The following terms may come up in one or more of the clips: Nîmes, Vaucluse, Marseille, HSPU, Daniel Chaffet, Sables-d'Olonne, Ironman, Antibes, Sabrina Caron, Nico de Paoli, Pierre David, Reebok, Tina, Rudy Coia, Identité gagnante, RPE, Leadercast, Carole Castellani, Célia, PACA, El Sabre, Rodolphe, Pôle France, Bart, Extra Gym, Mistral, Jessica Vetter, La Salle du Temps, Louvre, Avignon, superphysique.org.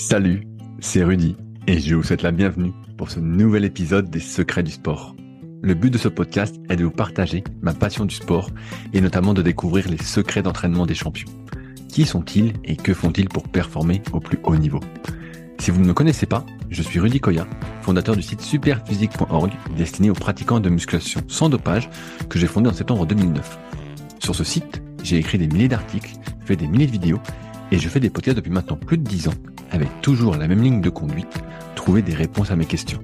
Salut, c'est Rudy et je vous souhaite la bienvenue pour ce nouvel épisode des Secrets du Sport. Le but de ce podcast est de vous partager ma passion du sport et notamment de découvrir les secrets d'entraînement des champions. Qui sont-ils et que font-ils pour performer au plus haut niveau? Si vous ne me connaissez pas, je suis Rudy Coia, fondateur du site superphysique.org destiné aux pratiquants de musculation sans dopage que j'ai fondé en septembre 2009. Sur ce site, j'ai écrit des milliers d'articles, fait des milliers de vidéos et je fais des podcasts depuis maintenant plus de 10 ans avec toujours la même ligne de conduite, trouver des réponses à mes questions.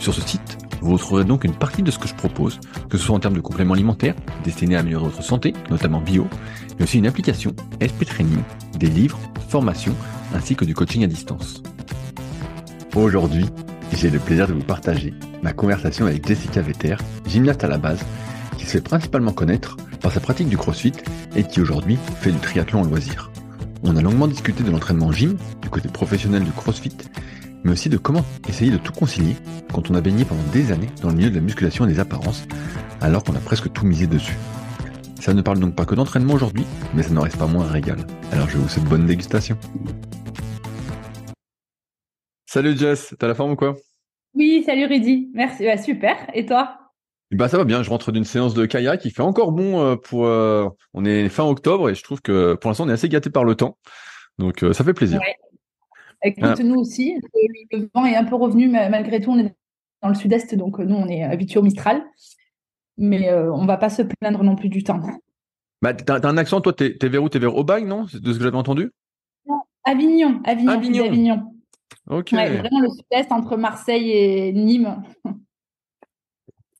Sur ce site, vous retrouverez donc une partie de ce que je propose, que ce soit en termes de compléments alimentaires, destinés à améliorer votre santé, notamment bio, mais aussi une application, SP Training, des livres, formations, ainsi que du coaching à distance. Aujourd'hui, j'ai le plaisir de vous partager ma conversation avec Jessica Vetter, gymnaste à la base, qui se fait principalement connaître par sa pratique du CrossFit et qui aujourd'hui fait du triathlon en loisir. On a longuement discuté de l'entraînement gym, du côté professionnel du CrossFit, mais aussi de comment essayer de tout concilier quand on a baigné pendant des années dans le milieu de la musculation et des apparences, alors qu'on a presque tout misé dessus. Ça ne parle donc pas que d'entraînement aujourd'hui, mais ça n'en reste pas moins un régal. Alors je vous souhaite bonne dégustation. Salut Jess, t'as la forme ou quoi? Oui, salut Rudy, merci, bah, super, et toi? Bah ça va bien, je rentre d'une séance de kayak, il fait encore bon pour... on est fin octobre et je trouve que pour l'instant on est assez gâté par le temps, donc ça fait plaisir. Ouais. Écoute, nous aussi, le vent est un peu revenu, mais malgré tout on est dans le sud-est, donc nous on est habitués au Mistral, mais on va pas se plaindre non plus du temps. Bah, t'as un accent, toi t'es vers où? T'es vers Aubagne, non? C'est de ce que j'avais entendu? Non, Avignon. Ok. Ouais, vraiment le sud-est entre Marseille et Nîmes.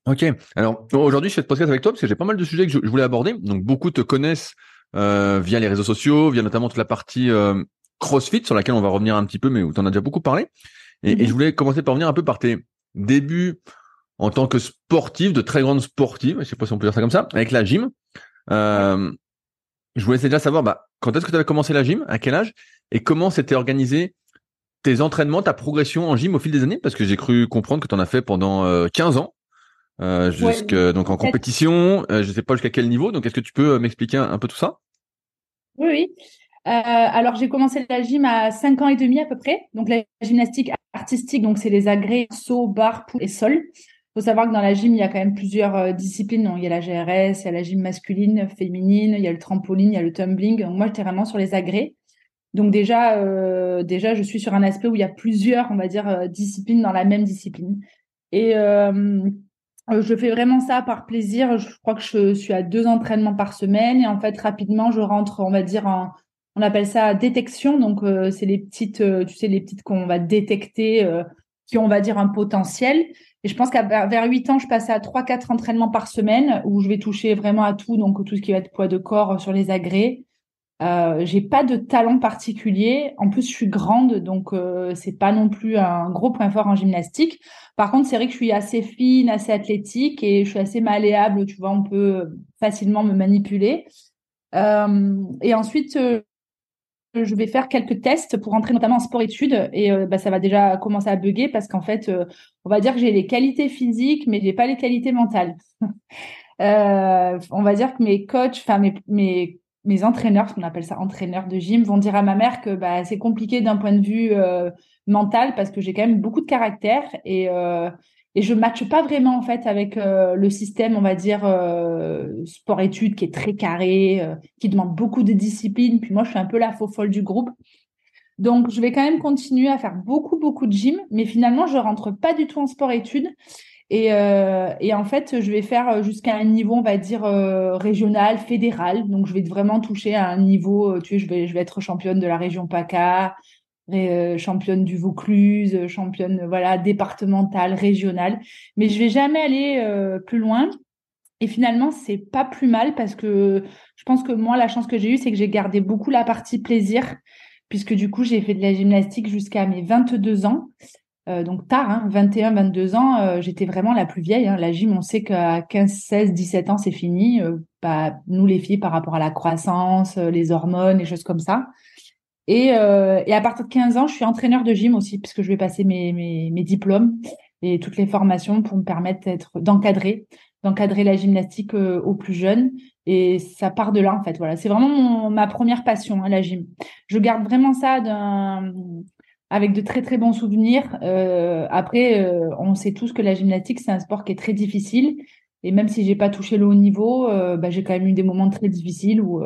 Ok, alors aujourd'hui je fais ce podcast avec toi parce que j'ai pas mal de sujets que je voulais aborder. Donc beaucoup te connaissent via les réseaux sociaux, via notamment toute la partie CrossFit sur laquelle on va revenir un petit peu, mais où tu en as déjà beaucoup parlé. Et je voulais commencer par revenir un peu par tes débuts en tant que sportive, de très grande sportive, je sais pas si on peut dire ça comme ça, avec la gym. Je voulais déjà savoir quand est-ce que tu avais commencé la gym, à quel âge, et comment s'était organisé tes entraînements, ta progression en gym au fil des années, parce que j'ai cru comprendre que tu en as fait pendant 15 ans. Donc en compétition, je ne sais pas jusqu'à quel niveau, donc est-ce que tu peux m'expliquer un peu tout ça? Oui. Alors j'ai commencé la gym à 5 ans et demi à peu près, donc la gymnastique artistique, donc c'est les agrès, saut, barre, poule et sol. Il faut savoir que dans la gym, il y a quand même plusieurs disciplines, donc il y a la GRS, il y a la gym masculine, féminine, il y a le trampoline, il y a le tumbling, donc moi j'étais vraiment sur les agrès. Donc déjà je suis sur un aspect où il y a plusieurs, on va dire, disciplines dans la même discipline. Et je fais vraiment ça par plaisir. Je crois que je suis à 2 entraînements par semaine et en fait rapidement je rentre, on va dire, on appelle ça détection. Donc c'est les petites, les petites qu'on va détecter, qui ont, on va dire, un potentiel. Et je pense qu'à vers 8 ans, je passe à 3-4 entraînements par semaine où je vais toucher vraiment à tout, donc tout ce qui va être poids de corps sur les agrès. J'ai pas de talent particulier. En plus, je suis grande, donc c'est pas non plus un gros point fort en gymnastique. Par contre, c'est vrai que je suis assez fine, assez athlétique et je suis assez malléable. Tu vois, on peut facilement me manipuler. Et ensuite, je vais faire quelques tests pour entrer notamment en sport-études et ça va déjà commencer à bugger parce qu'en fait, on va dire que j'ai les qualités physiques, mais j'ai pas les qualités mentales. On va dire que mes coachs, enfin mes entraîneurs, ce qu'on appelle ça entraîneurs de gym, vont dire à ma mère que c'est compliqué d'un point de vue mental parce que j'ai quand même beaucoup de caractère et je matche pas vraiment en fait avec le système, on va dire, sport-études qui est très carré, qui demande beaucoup de discipline. Puis moi, je suis un peu la faux folle du groupe. Donc, je vais quand même continuer à faire beaucoup de gym, mais finalement, je rentre pas du tout en sport-études. Et en fait, je vais faire jusqu'à un niveau, on va dire, régional, fédéral. Donc, je vais vraiment toucher à un niveau, tu sais, je vais être championne de la région PACA, championne du Vaucluse, championne, voilà, départementale, régionale. Mais je vais jamais aller plus loin. Et finalement, c'est pas plus mal parce que je pense que moi, la chance que j'ai eue, c'est que j'ai gardé beaucoup la partie plaisir puisque du coup, j'ai fait de la gymnastique jusqu'à mes 22 ans. Donc tard, 21-22 ans, j'étais vraiment la plus vieille. La gym, on sait qu'à 15-16-17 ans, c'est fini. Nous, les filles, par rapport à la croissance, les hormones, les choses comme ça. Et à partir de 15 ans, je suis entraîneur de gym aussi, puisque je vais passer mes diplômes et toutes les formations pour me permettre d'encadrer la gymnastique aux plus jeunes. Et ça part de là, en fait. Voilà, c'est vraiment ma première passion, la gym. Je garde vraiment ça avec de très très bons souvenirs. Après, on sait tous que la gymnastique, c'est un sport qui est très difficile. Et même si j'ai pas touché le haut niveau, j'ai quand même eu des moments très difficiles où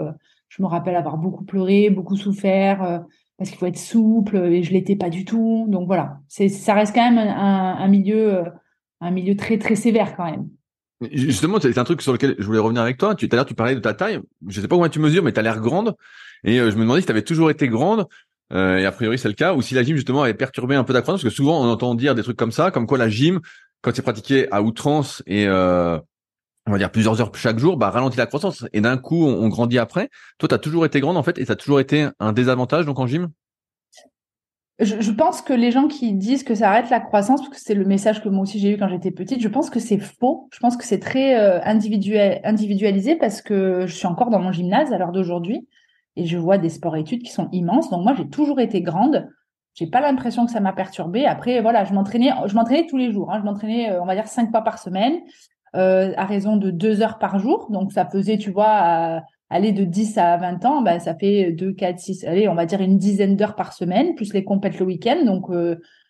je me rappelle avoir beaucoup pleuré, beaucoup souffert, parce qu'il faut être souple et je l'étais pas du tout. Donc voilà, ça reste quand même un milieu très très sévère quand même. Justement, c'est un truc sur lequel je voulais revenir avec toi. Tout à l'heure, tu parlais de ta taille. Je sais pas combien tu mesures, mais tu as l'air grande. Et je me demandais si tu avais toujours été grande. Et a priori, c'est le cas. Ou si la gym, justement, avait perturbé un peu ta croissance. Parce que souvent, on entend dire des trucs comme ça, comme quoi la gym, quand c'est pratiqué à outrance et on va dire plusieurs heures chaque jour, ralentit la croissance. Et d'un coup, on grandit après. Toi, tu as toujours été grande, en fait, et ça a toujours été un désavantage donc en gym. Je pense que les gens qui disent que ça arrête la croissance, parce que c'est le message que moi aussi j'ai eu quand j'étais petite, je pense que c'est faux. Je pense que c'est très individualisé parce que je suis encore dans mon gymnase à l'heure d'aujourd'hui et je vois des sports-études qui sont immenses. Donc moi, j'ai toujours été grande. J'ai pas l'impression que ça m'a perturbée. Après, voilà, je m'entraînais tous les jours. Je m'entraînais, on va dire, 5 fois par semaine à raison de 2 heures par jour. Donc ça faisait, tu vois, aller de 10 à 20 ans, ça fait 2, 4, 6, allez, on va dire une dizaine d'heures par semaine, plus les compètes le week-end. Donc,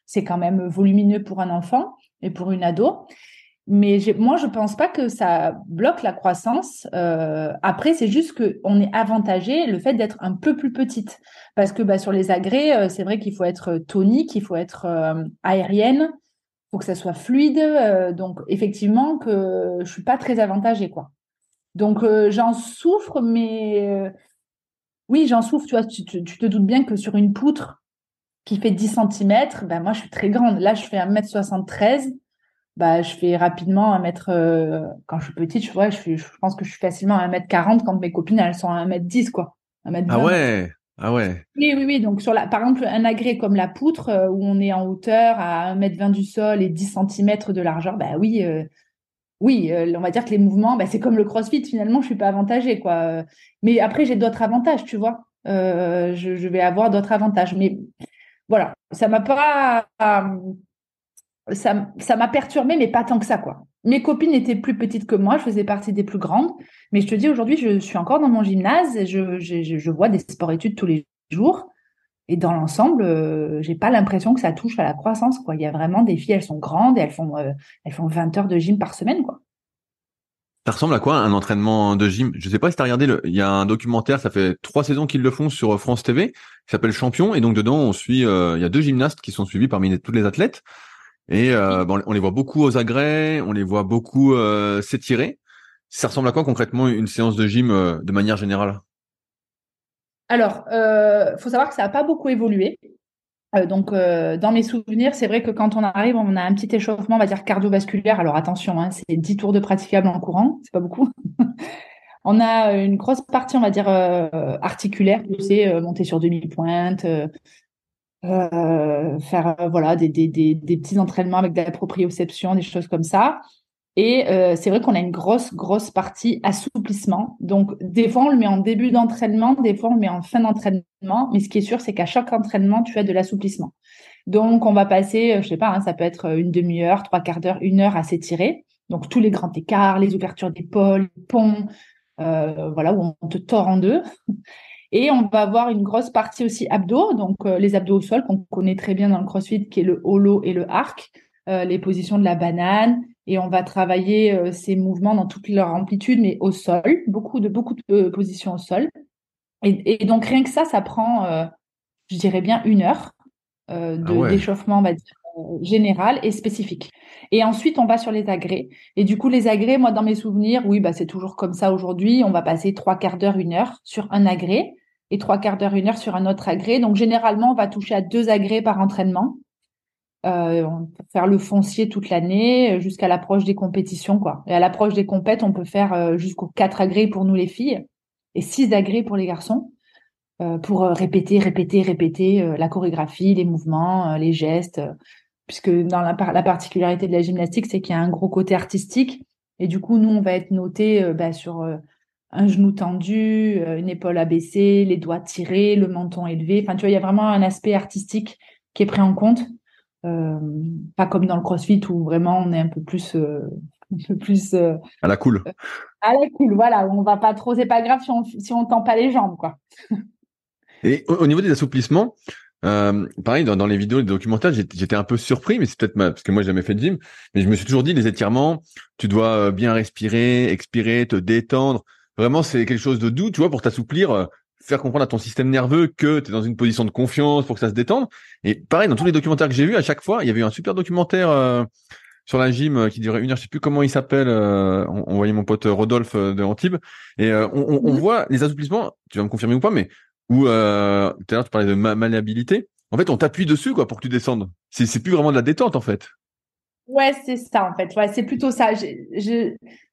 c'est quand même volumineux pour un enfant et pour une ado. Mais moi, je pense pas que ça bloque la croissance. Après, c'est juste qu'on est avantagé le fait d'être un peu plus petite. Parce que sur les agrès, c'est vrai qu'il faut être tonique, il faut être aérienne, il faut que ça soit fluide. Donc, effectivement, que je suis pas très avantagée, quoi. Donc, j'en souffre, mais oui, j'en souffre. Tu vois, tu te doutes bien que sur une poutre qui fait 10 cm, moi, je suis très grande. Là, je fais 1m73. Je fais rapidement 1m… quand je suis petite, je pense que je suis facilement à 1m40 quand mes copines, elles sont à 1m10, quoi. 1m20. Ah ouais. Oui. Donc, par exemple, un agrès comme la poutre, où on est en hauteur à 1m20 du sol et 10 cm de largeur, oui… Oui, on va dire que les mouvements, c'est comme le CrossFit, finalement, je suis pas avantagée, quoi. Mais après, j'ai d'autres avantages, tu vois. Je vais avoir d'autres avantages. Mais voilà, ça m'a perturbée, mais pas tant que ça, quoi. Mes copines étaient plus petites que moi, je faisais partie des plus grandes. Mais je te dis, aujourd'hui, je suis encore dans mon gymnase, et je vois des sports-études tous les jours. Et dans l'ensemble, j'ai pas l'impression que ça touche à la croissance, quoi. Il y a vraiment des filles, elles sont grandes et elles font 20 heures de gym par semaine, quoi. Ça ressemble à quoi un entraînement de gym? Je sais pas si t'as regardé, il y a un documentaire, ça fait 3 saisons qu'ils le font sur France TV, qui s'appelle Champion, et donc dedans on suit, il y a 2 gymnastes qui sont suivis parmi tous les athlètes, et on les voit beaucoup aux agrès, on les voit beaucoup s'étirer. Ça ressemble à quoi concrètement une séance de gym de manière générale? Alors, faut savoir que ça n'a pas beaucoup évolué. Donc, dans mes souvenirs, c'est vrai que quand on arrive, on a un petit échauffement, on va dire cardiovasculaire. Alors attention, c'est 10 tours de praticables en courant, c'est pas beaucoup. On a une grosse partie, on va dire articulaire, c'est monter sur demi-pointe, faire des petits entraînements avec de la proprioception, des choses comme ça. Et c'est vrai qu'on a une grosse partie assouplissement. Donc, des fois, on le met en début d'entraînement, des fois, on le met en fin d'entraînement. Mais ce qui est sûr, c'est qu'à chaque entraînement, tu as de l'assouplissement. Donc, on va passer, je sais pas, ça peut être une demi-heure, 3/4 d'heure, 1 heure à s'étirer. Donc, tous les grands écarts, les ouvertures d'épaules, les ponts, où on te tord en 2. Et on va avoir une grosse partie aussi abdos. Donc, les abdos au sol qu'on connaît très bien dans le CrossFit, qui est le holo et le arc, les positions de la banane. Et on va travailler ces mouvements dans toute leur amplitude, mais au sol, beaucoup de positions au sol. Et donc, rien que ça prend, je dirais bien, 1 heure d'échauffement, on va dire, général et spécifique. Et ensuite, on va sur les agrès. Et du coup, les agrès, moi, dans mes souvenirs, oui, c'est toujours comme ça aujourd'hui. On va passer 3/4 d'heure, 1 heure sur un agrès et 3/4 d'heure, 1 heure sur un autre agrès. Donc, généralement, on va toucher à 2 agrès par entraînement. On peut faire le foncier toute l'année jusqu'à l'approche des compétitions, quoi. Et à l'approche des compètes, on peut faire jusqu'aux 4 agrès pour nous les filles et 6 agrès pour les garçons pour répéter la chorégraphie, les mouvements, les gestes, puisque dans la particularité de la gymnastique, c'est qu'il y a un gros côté artistique. Et du coup, nous, on va être notés sur un genou tendu, une épaule abaissée, les doigts tirés, le menton élevé. Enfin, tu vois, il y a vraiment un aspect artistique qui est pris en compte. Pas comme dans le CrossFit où vraiment on est un peu plus à la cool. À la cool, voilà. On va pas trop, c'est pas grave si on tend pas les jambes, quoi. Et au niveau des assouplissements, Pareil, dans les vidéos, les documentaires, j'étais un peu surpris, mais c'est peut-être parce que moi, j'ai jamais fait de gym, mais je me suis toujours dit, les étirements, tu dois bien respirer, expirer, te détendre. Vraiment, c'est quelque chose de doux, tu vois, pour t'assouplir, faire comprendre à ton système nerveux que tu es dans une position de confiance pour que ça se détende. Et pareil, dans tous les documentaires que j'ai vus, à chaque fois, il y avait eu un super documentaire sur la gym qui durait une heure, je sais plus comment il s'appelle. On voyait mon pote Rodolphe de Antibes. Et on voit les assouplissements, tu vas me confirmer ou pas, mais où tout à l'heure tu parlais de malléabilité. En fait, on t'appuie dessus quoi pour que tu descendes. C'est plus vraiment de la détente en fait. Ouais, c'est ça en fait. Ouais, c'est plutôt ça.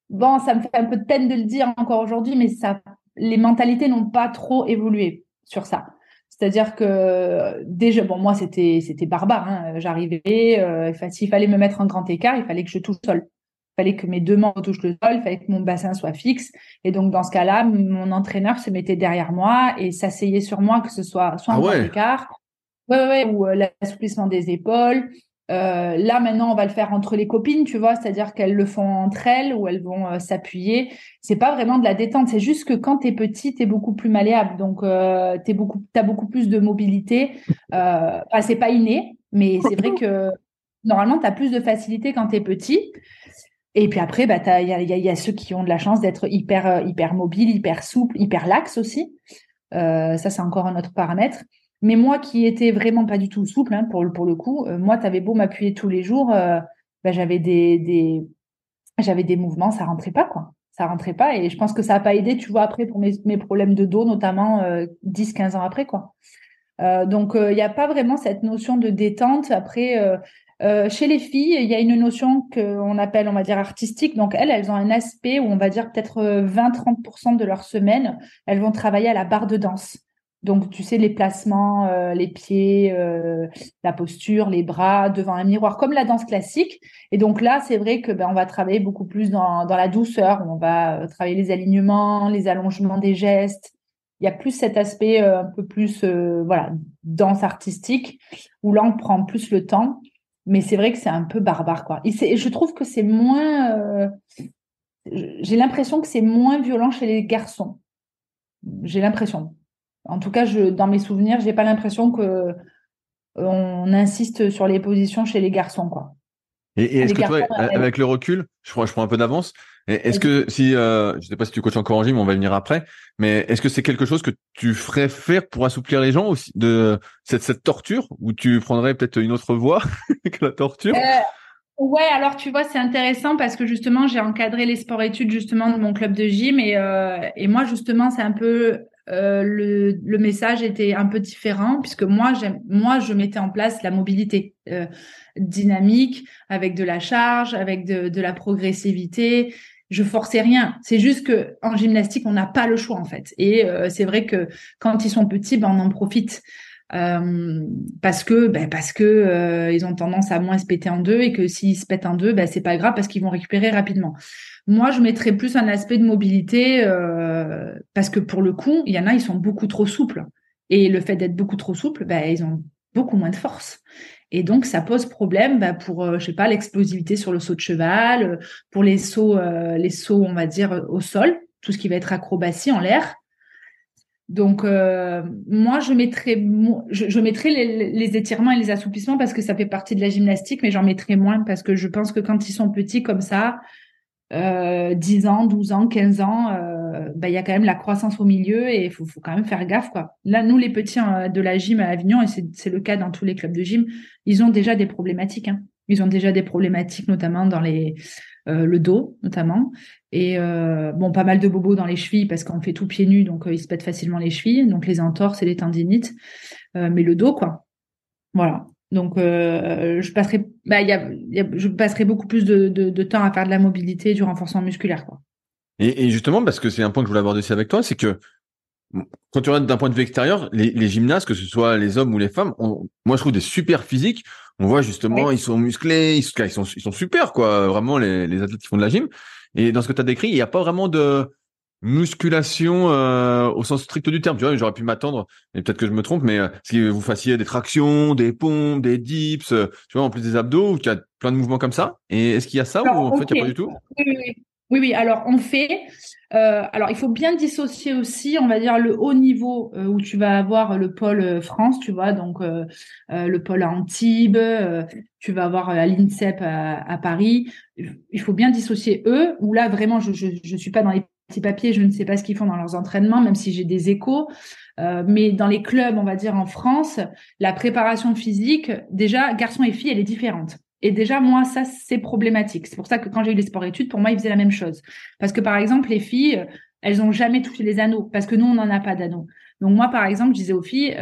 Bon, ça me fait un peu de peine de le dire encore aujourd'hui, mais ça, les mentalités n'ont pas trop évolué sur ça. C'est-à-dire que déjà, bon, moi, c'était barbare. Hein. J'arrivais, s'il fallait me mettre en grand écart, il fallait que je touche le sol. Il fallait que mes deux mains touchent le sol, il fallait que mon bassin soit fixe. Et donc, dans ce cas-là, mon entraîneur se mettait derrière moi et s'asseyait sur moi, que ce soit un grand écart, ou l'assouplissement des épaules. Là, maintenant, on va le faire entre les copines, tu vois, c'est-à-dire qu'elles le font entre elles ou elles vont s'appuyer. C'est pas vraiment de la détente, c'est juste que quand t'es petit, t'es beaucoup plus malléable, donc t'as beaucoup plus de mobilité. C'est pas inné, mais c'est vrai que normalement, t'as plus de facilité quand t'es petit. Et puis après, il y a ceux qui ont de la chance d'être hyper mobile, hyper souple, hyper laxe aussi. Ça, c'est encore un autre paramètre. Mais moi, qui étais vraiment pas du tout souple, hein, pour le coup, moi, t'avais beau m'appuyer tous les jours, j'avais des mouvements, ça rentrait pas, quoi. Ça rentrait pas, et je pense que ça a pas aidé, tu vois, après pour mes problèmes de dos, notamment 10-15 ans après, quoi. Donc, y a pas vraiment cette notion de détente. Après, chez les filles, il y a une notion qu'on appelle, on va dire, artistique. Donc, elles ont un aspect où on va dire peut-être 20-30% de leur semaine, elles vont travailler à la barre de danse. Donc, tu sais, les placements, les pieds, la posture, les bras devant un miroir, comme la danse classique. Et donc là, c'est vrai que on va travailler beaucoup plus dans la douceur. On va travailler les alignements, les allongements des gestes. Il y a plus cet aspect un peu plus danse artistique où là, on prend plus le temps. Mais c'est vrai que c'est un peu barbare, quoi. Et je trouve que c'est moins… j'ai l'impression que c'est moins violent chez les garçons. J'ai l'impression. En tout cas, dans mes souvenirs, j'ai pas l'impression qu'on insiste sur les positions chez les garçons, quoi. Et est-ce que toi, avec le recul, je prends un peu d'avance. Est-ce que je sais pas si tu coaches encore en gym, on va y venir après. Mais est-ce que c'est quelque chose que tu ferais faire pour assouplir les gens aussi, de cette torture, ou tu prendrais peut-être une autre voie que la torture? Ouais, alors tu vois, c'est intéressant parce que justement, j'ai encadré les sports-études justement de mon club de gym et moi justement, c'est un peu le message était un peu différent puisque moi je mettais en place la mobilité dynamique avec de la charge, avec de la progressivité. Je forçais rien. C'est juste que en gymnastique on n'a pas le choix en fait. Et c'est vrai que quand ils sont petits, on en profite parce que ils ont tendance à moins se péter en deux et que s'ils se pètent en deux, c'est pas grave parce qu'ils vont récupérer rapidement. Moi, je mettrais plus un aspect de mobilité parce que pour le coup, il y en a, ils sont beaucoup trop souples. Et le fait d'être beaucoup trop souples, ils ont beaucoup moins de force. Et donc, ça pose problème pour, l'explosivité sur le saut de cheval, pour les sauts, on va dire, au sol, tout ce qui va être acrobatie en l'air. Donc, moi, je mettrais les étirements et les assouplissements parce que ça fait partie de la gymnastique, mais j'en mettrais moins parce que je pense que quand ils sont petits comme ça… 10 ans, 12 ans, 15 ans, y a quand même la croissance au milieu et faut quand même faire gaffe, quoi. Là, nous, les petits de la gym à Avignon, et c'est le cas dans tous les clubs de gym, ils ont déjà des problématiques, hein. Ils ont déjà des problématiques, notamment dans le dos, notamment. Et pas mal de bobos dans les chevilles parce qu'on fait tout pieds nus, donc ils se pètent facilement les chevilles, donc les entorses et les tendinites, mais le dos, quoi. Voilà. Donc, je passerai beaucoup plus de temps à faire de la mobilité et du renforcement musculaire, quoi. Et justement, parce que c'est un point que je voulais aborder aussi avec toi, c'est que quand tu regardes d'un point de vue extérieur, les gymnastes, que ce soit les hommes ou les femmes, moi je trouve des super physiques. On voit justement, oui. Ils sont musclés, ils sont super, quoi. Vraiment, les athlètes qui font de la gym. Et dans ce que tu as décrit, il n'y a pas vraiment de musculation au sens strict du terme, tu vois. J'aurais pu m'attendre, et peut-être que je me trompe, mais si vous fassiez des tractions, des pompes, des dips, tu vois, en plus des abdos, où tu as plein de mouvements comme ça. Et est-ce qu'il y a ça, ou en fait il n'y a pas du tout? Oui, oui, Oui, alors on fait. Alors il faut bien dissocier aussi, on va dire, le haut niveau où tu vas avoir le pôle France, tu vois, donc le pôle Antibes, tu vas avoir à l'INSEP à Paris. Il faut bien dissocier eux, où là vraiment je suis pas dans les petits papiers, je ne sais pas ce qu'ils font dans leurs entraînements, même si j'ai des échos. Mais dans les clubs, on va dire en France, la préparation physique, déjà, garçons et filles, elle est différente. Et déjà, moi, ça, c'est problématique. C'est pour ça que quand j'ai eu les sports-études, pour moi, ils faisaient la même chose. Parce que, par exemple, les filles, elles n'ont jamais touché les anneaux parce que nous, on n'en a pas d'anneaux. Donc, moi, par exemple, je disais aux filles,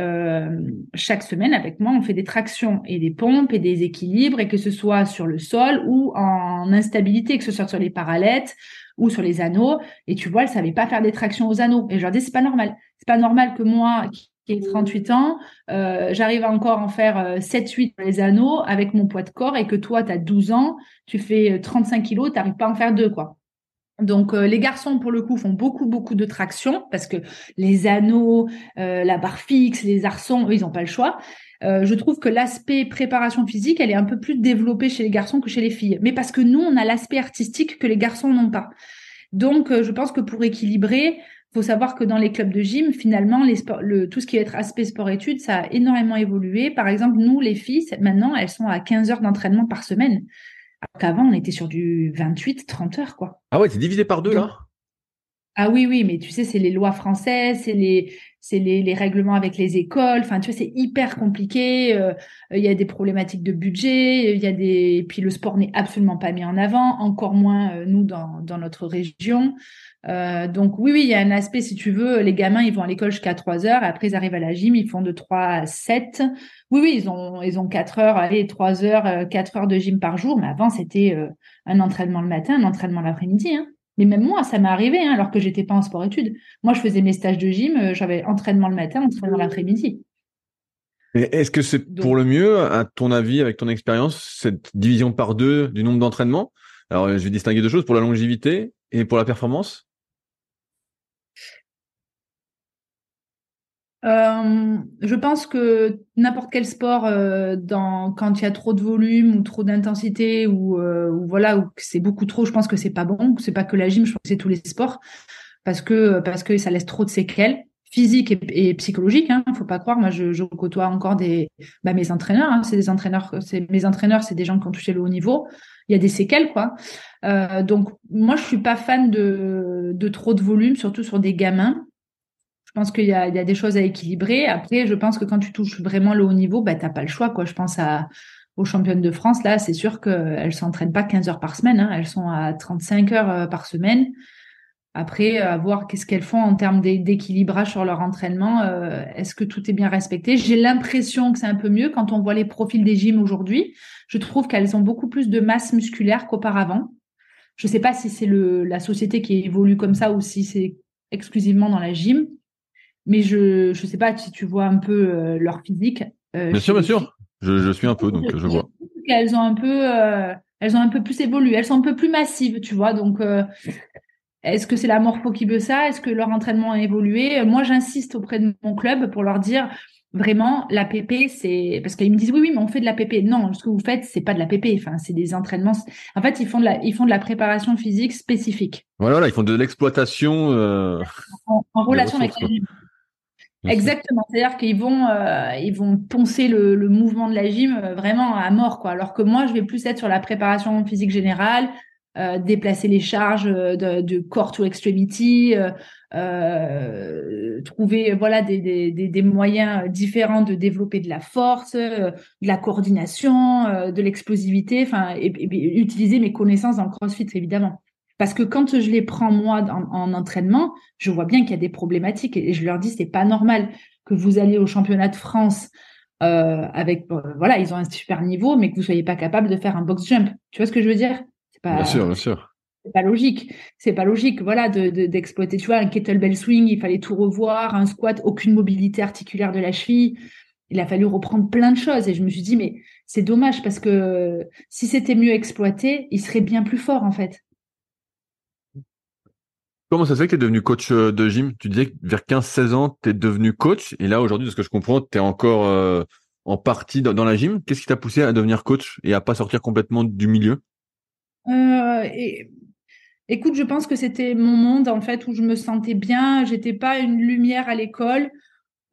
chaque semaine, avec moi, on fait des tractions et des pompes et des équilibres, et que ce soit sur le sol ou en instabilité, que ce soit sur les parallettes ou sur les anneaux. Et tu vois, elles ne savaient pas faire des tractions aux anneaux. Et je leur disais, c'est pas normal. C'est pas normal que moi... qui est 38 ans, j'arrive à encore en faire 7-8 dans les anneaux avec mon poids de corps, et que toi, tu as 12 ans, tu fais 35 kilos, tu n'arrives pas à en faire 2, quoi. Donc, les garçons, pour le coup, font beaucoup de traction parce que les anneaux, la barre fixe, les arçons, eux, ils n'ont pas le choix. Je trouve que l'aspect préparation physique, elle est un peu plus développée chez les garçons que chez les filles. Mais parce que nous, on a l'aspect artistique que les garçons n'ont pas. Donc, je pense que pour équilibrer... Faut savoir que dans les clubs de gym, finalement, tout ce qui va être aspect sport-études, ça a énormément évolué. Par exemple, nous, les filles, maintenant, elles sont à 15 heures d'entraînement par semaine. Alors qu'avant, on était sur du 28-30 heures, quoi. Ah ouais, c'est divisé par deux, là ? Ah oui, mais tu sais, c'est les lois françaises, c'est les règlements avec les écoles. Enfin, tu vois, c'est hyper compliqué. Il y a des problématiques de budget. Et puis, le sport n'est absolument pas mis en avant, encore moins nous dans notre région. Donc, oui, il y a un aspect, si tu veux, les gamins, ils vont à l'école jusqu'à 3 heures. Après, ils arrivent à la gym, ils font de 3 à 7. Oui, ils ont 4 heures, allez, 3 heures, 4 heures de gym par jour. Mais avant, c'était un entraînement le matin, un entraînement l'après-midi, hein. Mais même moi, ça m'est arrivé, hein, alors que j'étais pas en sport-études. Moi, je faisais mes stages de gym, j'avais entraînement le matin, entraînement l'après-midi. Et est-ce que c'est pour le mieux, à ton avis, avec ton expérience, cette division par deux du nombre d'entraînements? Alors, je vais distinguer deux choses, pour la longévité et pour la performance. Je pense que n'importe quel sport, quand il y a trop de volume ou trop d'intensité ou voilà, ou que c'est beaucoup trop, je pense que c'est pas bon. C'est pas que la gym, je pense que c'est tous les sports, parce que ça laisse trop de séquelles physiques et psychologiques. Hein, faut pas croire. Moi, je côtoie encore mes entraîneurs. Hein, mes entraîneurs, c'est des gens qui ont touché le haut niveau. Il y a des séquelles, quoi. Donc moi, je suis pas fan de trop de volume, surtout sur des gamins. Je pense qu'il y a des choses à équilibrer. Après, je pense que quand tu touches vraiment le haut niveau, bah, tu n'as pas le choix, quoi. Je pense aux championnes de France. Là, c'est sûr qu'elles ne s'entraînent pas 15 heures par semaine. Hein. Elles sont à 35 heures par semaine. Après, à voir qu'est-ce qu'elles font en termes d'équilibrage sur leur entraînement. Est-ce que tout est bien respecté? J'ai l'impression que c'est un peu mieux. Quand on voit les profils des gyms aujourd'hui, je trouve qu'elles ont beaucoup plus de masse musculaire qu'auparavant. Je ne sais pas si c'est la société qui évolue comme ça ou si c'est exclusivement dans la gym. Mais je sais pas si tu vois un peu leur physique. Bien sûr. Je suis un peu, donc je vois. Elles ont un peu plus évolué. Elles sont un peu plus massives, tu vois. Donc, est-ce que c'est la morpho qui veut ça? Est-ce que leur entraînement a évolué? Moi, j'insiste auprès de mon club pour leur dire vraiment, la PP, c'est... Parce qu'ils me disent, oui, mais on fait de la PP. Non, ce que vous faites, c'est pas de la PP. Enfin, c'est des entraînements... En fait, ils font de la préparation physique spécifique. Voilà, ils font de l'exploitation... En relation avec la gym. Exactement, c'est-à-dire qu'ils vont poncer le mouvement de la gym vraiment à mort, quoi. Alors que moi, je vais plus être sur la préparation physique générale, déplacer les charges de core to extremity, trouver voilà des moyens différents de développer de la force, de la coordination, de l'explosivité, enfin, et utiliser mes connaissances dans le CrossFit, évidemment. Parce que quand je les prends, moi, en entraînement, je vois bien qu'il y a des problématiques et je leur dis, c'est pas normal que vous alliez au championnat de France voilà, ils ont un super niveau, mais que vous soyez pas capable de faire un box jump. Tu vois ce que je veux dire? C'est pas, bien sûr. C'est pas logique. C'est pas logique, voilà, d'exploiter, tu vois, un kettlebell swing, il fallait tout revoir, un squat, aucune mobilité articulaire de la cheville. Il a fallu reprendre plein de choses et je me suis dit, mais c'est dommage parce que si c'était mieux exploité, ils seraient bien plus forts, en fait. Comment ça se fait que tu es devenu coach de gym? Tu disais que vers 15-16 ans, tu es devenu coach. Et là, aujourd'hui, de ce que je comprends, tu es encore en partie dans la gym. Qu'est-ce qui t'a poussé à devenir coach et à pas sortir complètement du milieu? Écoute, je pense que c'était mon monde en fait où je me sentais bien. J'étais pas une lumière à l'école.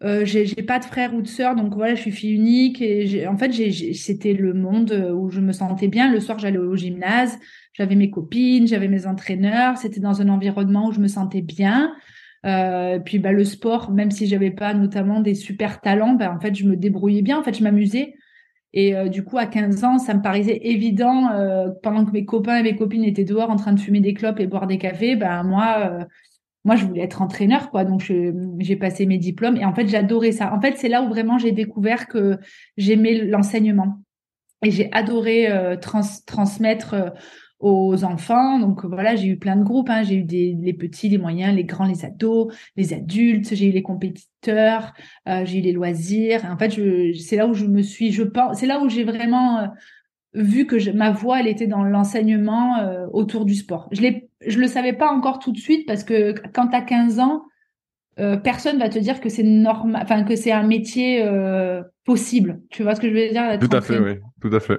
J'ai pas de frère ou de sœur, donc voilà, je suis fille unique. Et en fait, c'était le monde où je me sentais bien. Le soir, j'allais au gymnase. J'avais mes copines, j'avais mes entraîneurs. C'était dans un environnement où je me sentais bien. Puis bah, le sport, même si j'avais pas notamment des super talents, bah, en fait, je me débrouillais bien. En fait, je m'amusais. Et du coup, à 15 ans, ça me paraissait évident, pendant que mes copains et mes copines étaient dehors en train de fumer des clopes et boire des cafés, ben moi, je voulais être entraîneur, quoi. Donc, j'ai passé mes diplômes et en fait, j'adorais ça. En fait, c'est là où vraiment j'ai découvert que j'aimais l'enseignement et j'ai adoré transmettre aux enfants. Donc, voilà, j'ai eu plein de groupes, hein. J'ai eu les petits, les moyens, les grands, les ados, les adultes. J'ai eu les compétiteurs, j'ai eu les loisirs. En fait, c'est là où je me suis, je pense, c'est là où j'ai vraiment vu que ma voix, elle était dans l'enseignement autour du sport. Je le savais pas encore tout de suite parce que quand t'as 15 ans, personne va te dire que c'est normal, enfin que c'est un métier possible. Tu vois ce que je veux dire? Tout à fait, oui, tout à fait.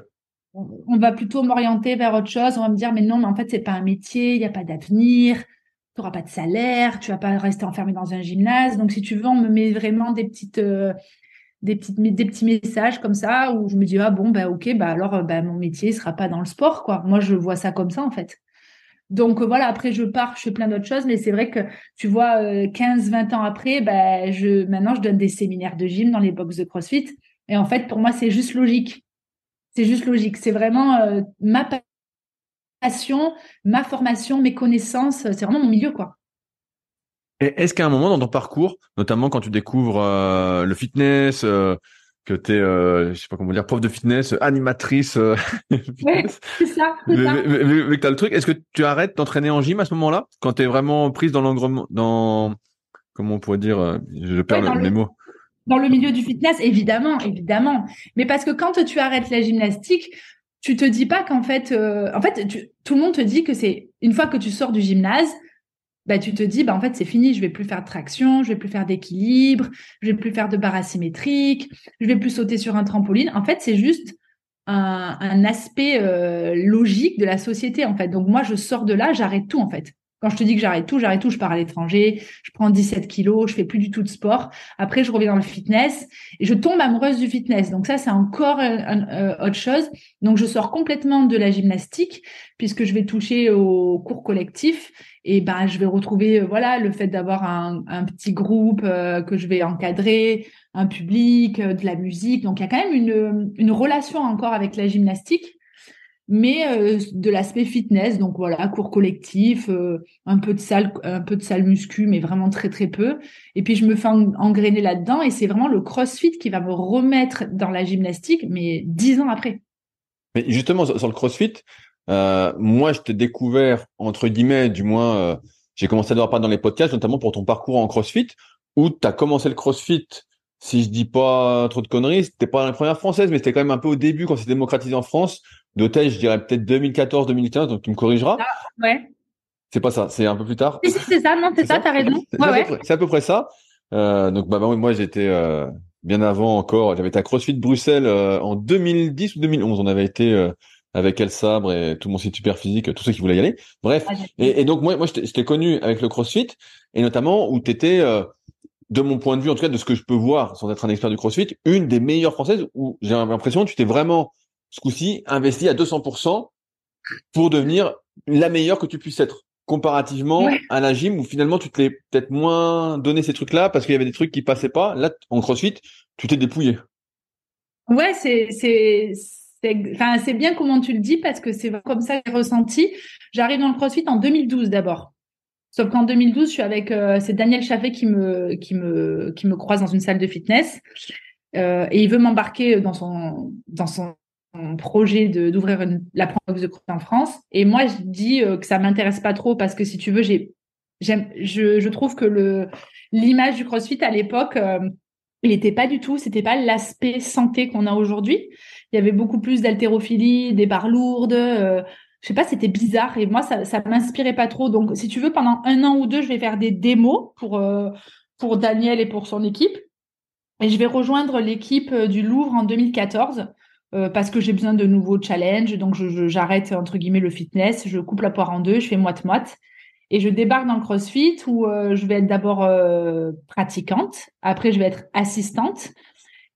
On va plutôt m'orienter vers autre chose. On va me dire mais non, mais en fait c'est pas un métier, il y a pas d'avenir, tu auras pas de salaire, tu vas pas rester enfermé dans un gymnase. Donc si tu veux, on me met vraiment des petits messages comme ça où je me dis ah bon bah ok bah alors bah mon métier sera pas dans le sport quoi. Moi je vois ça comme ça en fait. Donc voilà, après je fais plein d'autres choses, mais c'est vrai que tu vois 15-20 ans après, bah maintenant je donne des séminaires de gym dans les box de CrossFit et en fait pour moi c'est juste logique. C'est juste logique, c'est vraiment ma passion, ma formation, mes connaissances, c'est vraiment mon milieu quoi. Et est-ce qu'à un moment dans ton parcours, notamment quand tu découvres le fitness, que t'es, je sais pas comment dire, prof de fitness, animatrice, fitness, ouais, c'est ça. Mais que t'as le truc, est-ce que tu arrêtes d'entraîner en gym à ce moment-là, quand t'es vraiment prise dans l'engrenage, dans comment on pourrait dire, je perds mes mots. Dans le milieu du fitness, évidemment. Mais parce que quand tu arrêtes la gymnastique, tu te dis pas qu'en fait, tout le monde te dit que c'est une fois que tu sors du gymnase. Bah, tu te dis, bah, en fait, c'est fini, je vais plus faire de traction, je vais plus faire d'équilibre, je vais plus faire de barre asymétrique, je vais plus sauter sur un trampoline. En fait, c'est juste un aspect logique de la société, en fait. Donc, moi, je sors de là, j'arrête tout, en fait. Quand je te dis que j'arrête tout, je pars à l'étranger, je prends 17 kilos, je fais plus du tout de sport. Après, je reviens dans le fitness et je tombe amoureuse du fitness. Donc ça, c'est encore autre chose. Donc, je sors complètement de la gymnastique puisque je vais toucher aux cours collectifs. Et ben, je vais retrouver, voilà, le fait d'avoir un petit groupe que je vais encadrer, un public, de la musique. Donc, il y a quand même une relation encore avec la gymnastique, mais de l'aspect fitness. Donc, voilà, cours collectif, un peu de salle muscu, mais vraiment très, très peu. Et puis, je me fais engrainer là-dedans. Et c'est vraiment le CrossFit qui va me remettre dans la gymnastique, mais 10 ans après. Mais justement, sur le CrossFit, moi, je t'ai découvert, entre guillemets, du moins, j'ai commencé à devoir parler dans les podcasts, notamment pour ton parcours en CrossFit, où tu as commencé le CrossFit, si je dis pas trop de conneries, c'était pas la première française, mais c'était quand même un peu au début, quand c'est démocratisé en France, de tête, je dirais peut-être 2014-2015, donc tu me corrigeras. Ah, ouais. C'est pas ça, c'est un peu plus tard. Si, c'est ça, non, c'est ça, t'as raison. Ouais. C'est à peu près ça. Donc, bah oui, moi, j'étais bien avant encore, j'avais été à CrossFit Bruxelles en 2010 ou 2011, on avait été... avec El Sabre et tout mon site superphysique, tous ceux qui voulaient y aller. Bref, et donc moi je t'ai connu avec le CrossFit, et notamment où tu étais, de mon point de vue, en tout cas de ce que je peux voir, sans être un expert du CrossFit, une des meilleures françaises, où j'ai l'impression que tu t'es vraiment, ce coup-ci, investi à 200% pour devenir la meilleure que tu puisses être, comparativement à la gym, où finalement tu te l'es peut-être moins donné ces trucs-là, parce qu'il y avait des trucs qui passaient pas. Là, en CrossFit, tu t'es dépouillé. Ouais, c'est bien comment tu le dis parce que c'est comme ça que j'ai ressenti. J'arrive dans le CrossFit en 2012 d'abord. Sauf qu'en 2012, je suis avec c'est Daniel Chaffet qui me croise dans une salle de fitness et il veut m'embarquer dans son projet d'ouvrir la box de CrossFit en France. Et moi, je dis que ça m'intéresse pas trop parce que si tu veux, je trouve que l'image du CrossFit à l'époque, il n'était pas du tout, c'était pas l'aspect santé qu'on a aujourd'hui. Il y avait beaucoup plus d'haltérophilie, des barres lourdes, je sais pas, c'était bizarre et moi ça m'inspirait pas trop. Donc si tu veux, pendant 1 an ou 2, je vais faire des démos pour Daniel et pour son équipe et je vais rejoindre l'équipe du Louvre en 2014 parce que j'ai besoin de nouveaux challenges, donc j'arrête entre guillemets le fitness, je coupe la poire en deux, je fais moite-moite. Et je débarque dans le CrossFit où je vais être d'abord pratiquante, après je vais être assistante,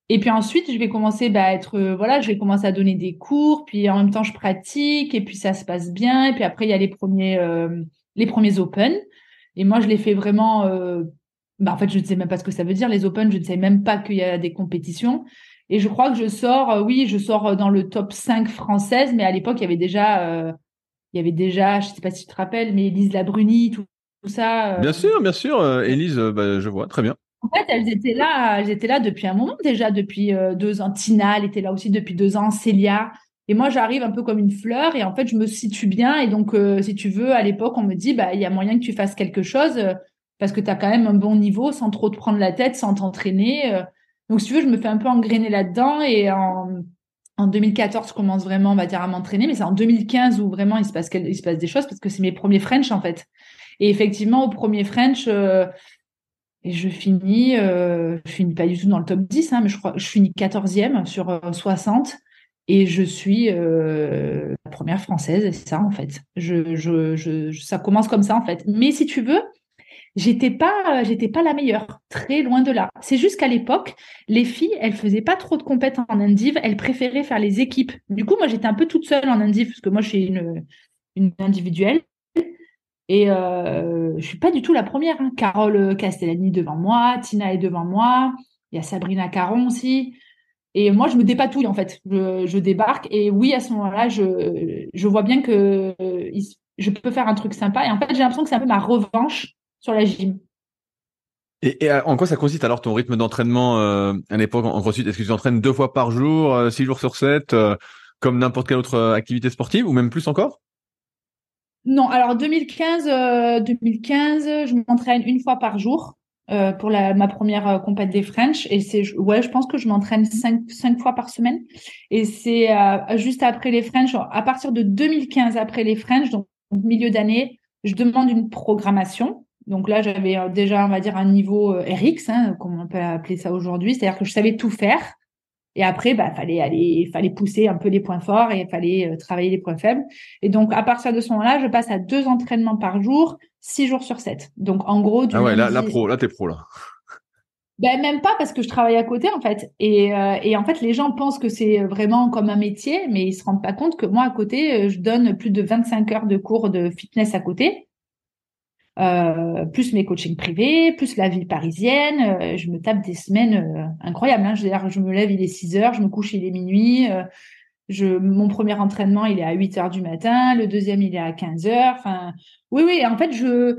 et puis ensuite je vais commencer à être je vais commencer à donner des cours, puis en même temps je pratique, et puis ça se passe bien, et puis après il y a les premiers open, et moi je les fais vraiment en fait je ne sais même pas ce que ça veut dire les open, je ne sais même pas qu'il y a des compétitions, et je crois que je sors dans le top 5 française, mais à l'époque il y avait déjà, je ne sais pas si tu te rappelles, mais Élise Labrunie, tout ça. Bien sûr, Élise, je vois, très bien. En fait, elles étaient là depuis un moment déjà, depuis 2 ans. Tina, elle était là aussi depuis 2 ans, Célia. Et moi, j'arrive un peu comme une fleur et en fait, je me situe bien. Et donc, si tu veux, à l'époque, on me dit, il y a moyen que tu fasses quelque chose parce que tu as quand même un bon niveau sans trop te prendre la tête, sans t'entraîner. Donc, si tu veux, je me fais un peu engrainer là-dedans et En 2014, je commence vraiment, à m'entraîner, mais c'est en 2015 où vraiment il se passe des choses parce que c'est mes premiers French en fait. Et effectivement, au premier French, je finis pas du tout dans le top 10, hein, mais je finis 14e sur 60 et je suis la première française. C'est ça en fait. Ça commence comme ça en fait. Mais si tu veux, j'étais pas la meilleure, très loin de là. C'est juste qu'à l'époque, les filles, elles faisaient pas trop de compètes en Indive, elles préféraient faire les équipes. Du coup, moi, j'étais un peu toute seule en Indive parce que moi, je suis une individuelle et je suis pas du tout la première, hein. Carole Castellani devant moi, Tina est devant moi, il y a Sabrina Caron aussi. Et moi, je me dépatouille en fait. Je débarque et oui, à ce moment-là, je vois bien que je peux faire un truc sympa. Et en fait, j'ai l'impression que c'est un peu ma revanche sur la gym. Et en quoi ça consiste alors ton rythme d'entraînement à l'époque en CrossFit? Est-ce que tu t'entraînes 2 fois par jour, 6 jours sur 7, comme n'importe quelle autre activité sportive, ou même plus encore? Non, alors 2015, je m'entraîne 1 fois par jour pour ma première compète des French. Et je pense que je m'entraîne 5 fois par semaine. Et c'est juste après les French, à partir de 2015, après les French, donc milieu d'année, je demande une programmation. Donc là, j'avais déjà, on va dire, un niveau RX, hein, comme on peut appeler ça aujourd'hui. C'est-à-dire que je savais tout faire. Et après, fallait pousser un peu les points forts et il fallait travailler les points faibles. Et donc, à partir de ce moment-là, je passe à 2 entraînements par jour, 6 jours sur 7. Donc, en gros… Ah ouais, t'es pro, là. Même pas parce que je travaille à côté, en fait. Et en fait, les gens pensent que c'est vraiment comme un métier, mais ils se rendent pas compte que moi, à côté, je donne plus de 25 heures de cours de fitness à côté. Plus mes coachings privés, plus la vie parisienne, je me tape des semaines incroyables, hein. Je me lève, il est 6h, je me couche, il est minuit, mon premier entraînement, il est à 8h du matin, le deuxième, il est à 15h, enfin, oui, en fait, je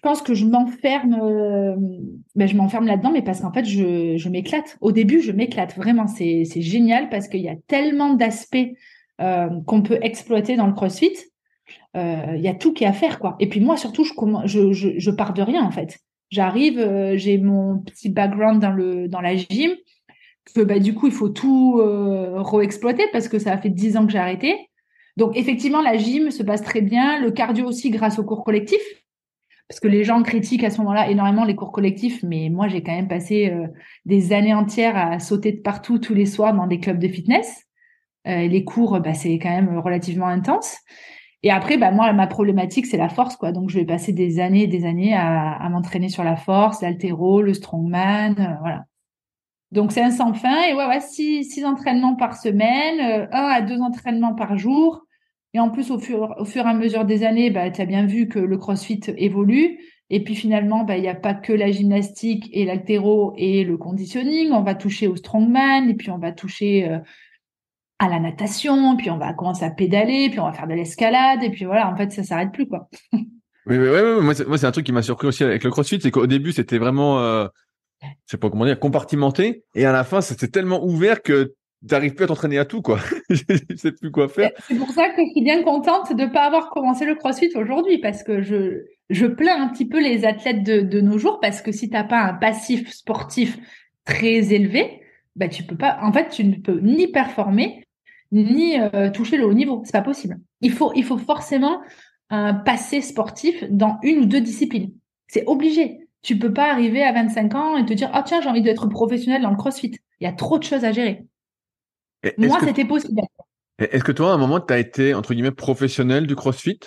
pense que je m'enferme, je m'enferme là-dedans, mais parce qu'en fait, je m'éclate. Au début, je m'éclate, vraiment, c'est génial parce qu'il y a tellement d'aspects qu'on peut exploiter dans le CrossFit. Y a tout qui est à faire, quoi. Et puis moi, surtout, je pars de rien, en fait. J'arrive, j'ai mon petit background dans la gym, que du coup, il faut tout re-exploiter parce que ça a fait 10 ans que j'ai arrêté. Donc, effectivement, la gym se passe très bien. Le cardio aussi, grâce aux cours collectifs, parce que les gens critiquent à ce moment-là énormément les cours collectifs, mais moi, j'ai quand même passé des années entières à sauter de partout tous les soirs dans des clubs de fitness. Les cours, c'est quand même relativement intense. Et après, moi, ma problématique, c'est la force, quoi. Donc, je vais passer des années et des années à m'entraîner sur la force, l'haltéro, le strongman, voilà. Donc, c'est un sans fin. Et ouais, 6 entraînements par semaine, 1 à 2 entraînements par jour. Et en plus, au fur et à mesure des années, tu as bien vu que le CrossFit évolue. Et puis, finalement, il n'y a pas que la gymnastique et l'haltéro et le conditioning. On va toucher au strongman et puis on va toucher... à la natation, puis on va commencer à pédaler, puis on va faire de l'escalade, et puis voilà, en fait, ça s'arrête plus, quoi. Oui. Moi, c'est un truc qui m'a surpris aussi avec le CrossFit, c'est qu'au début, c'était vraiment, je sais pas comment dire, compartimenté, et à la fin, c'était tellement ouvert que t'arrives plus à t'entraîner à tout, quoi. Je sais plus quoi faire. C'est pour ça que je suis bien contente de pas avoir commencé le CrossFit aujourd'hui, parce que je plains un petit peu les athlètes de nos jours, parce que si t'as pas un passif sportif très élevé, tu peux pas, en fait, tu ne peux ni performer, ni toucher le haut niveau. C'est pas possible. Il faut forcément un passé sportif dans 1 ou 2 disciplines. C'est obligé. Tu peux pas arriver à 25 ans et te dire « Ah tiens, j'ai envie d'être professionnel dans le CrossFit. » Il y a trop de choses à gérer. Moi, c'était possible. Est-ce que toi, à un moment, tu as été, entre guillemets, professionnel du CrossFit ?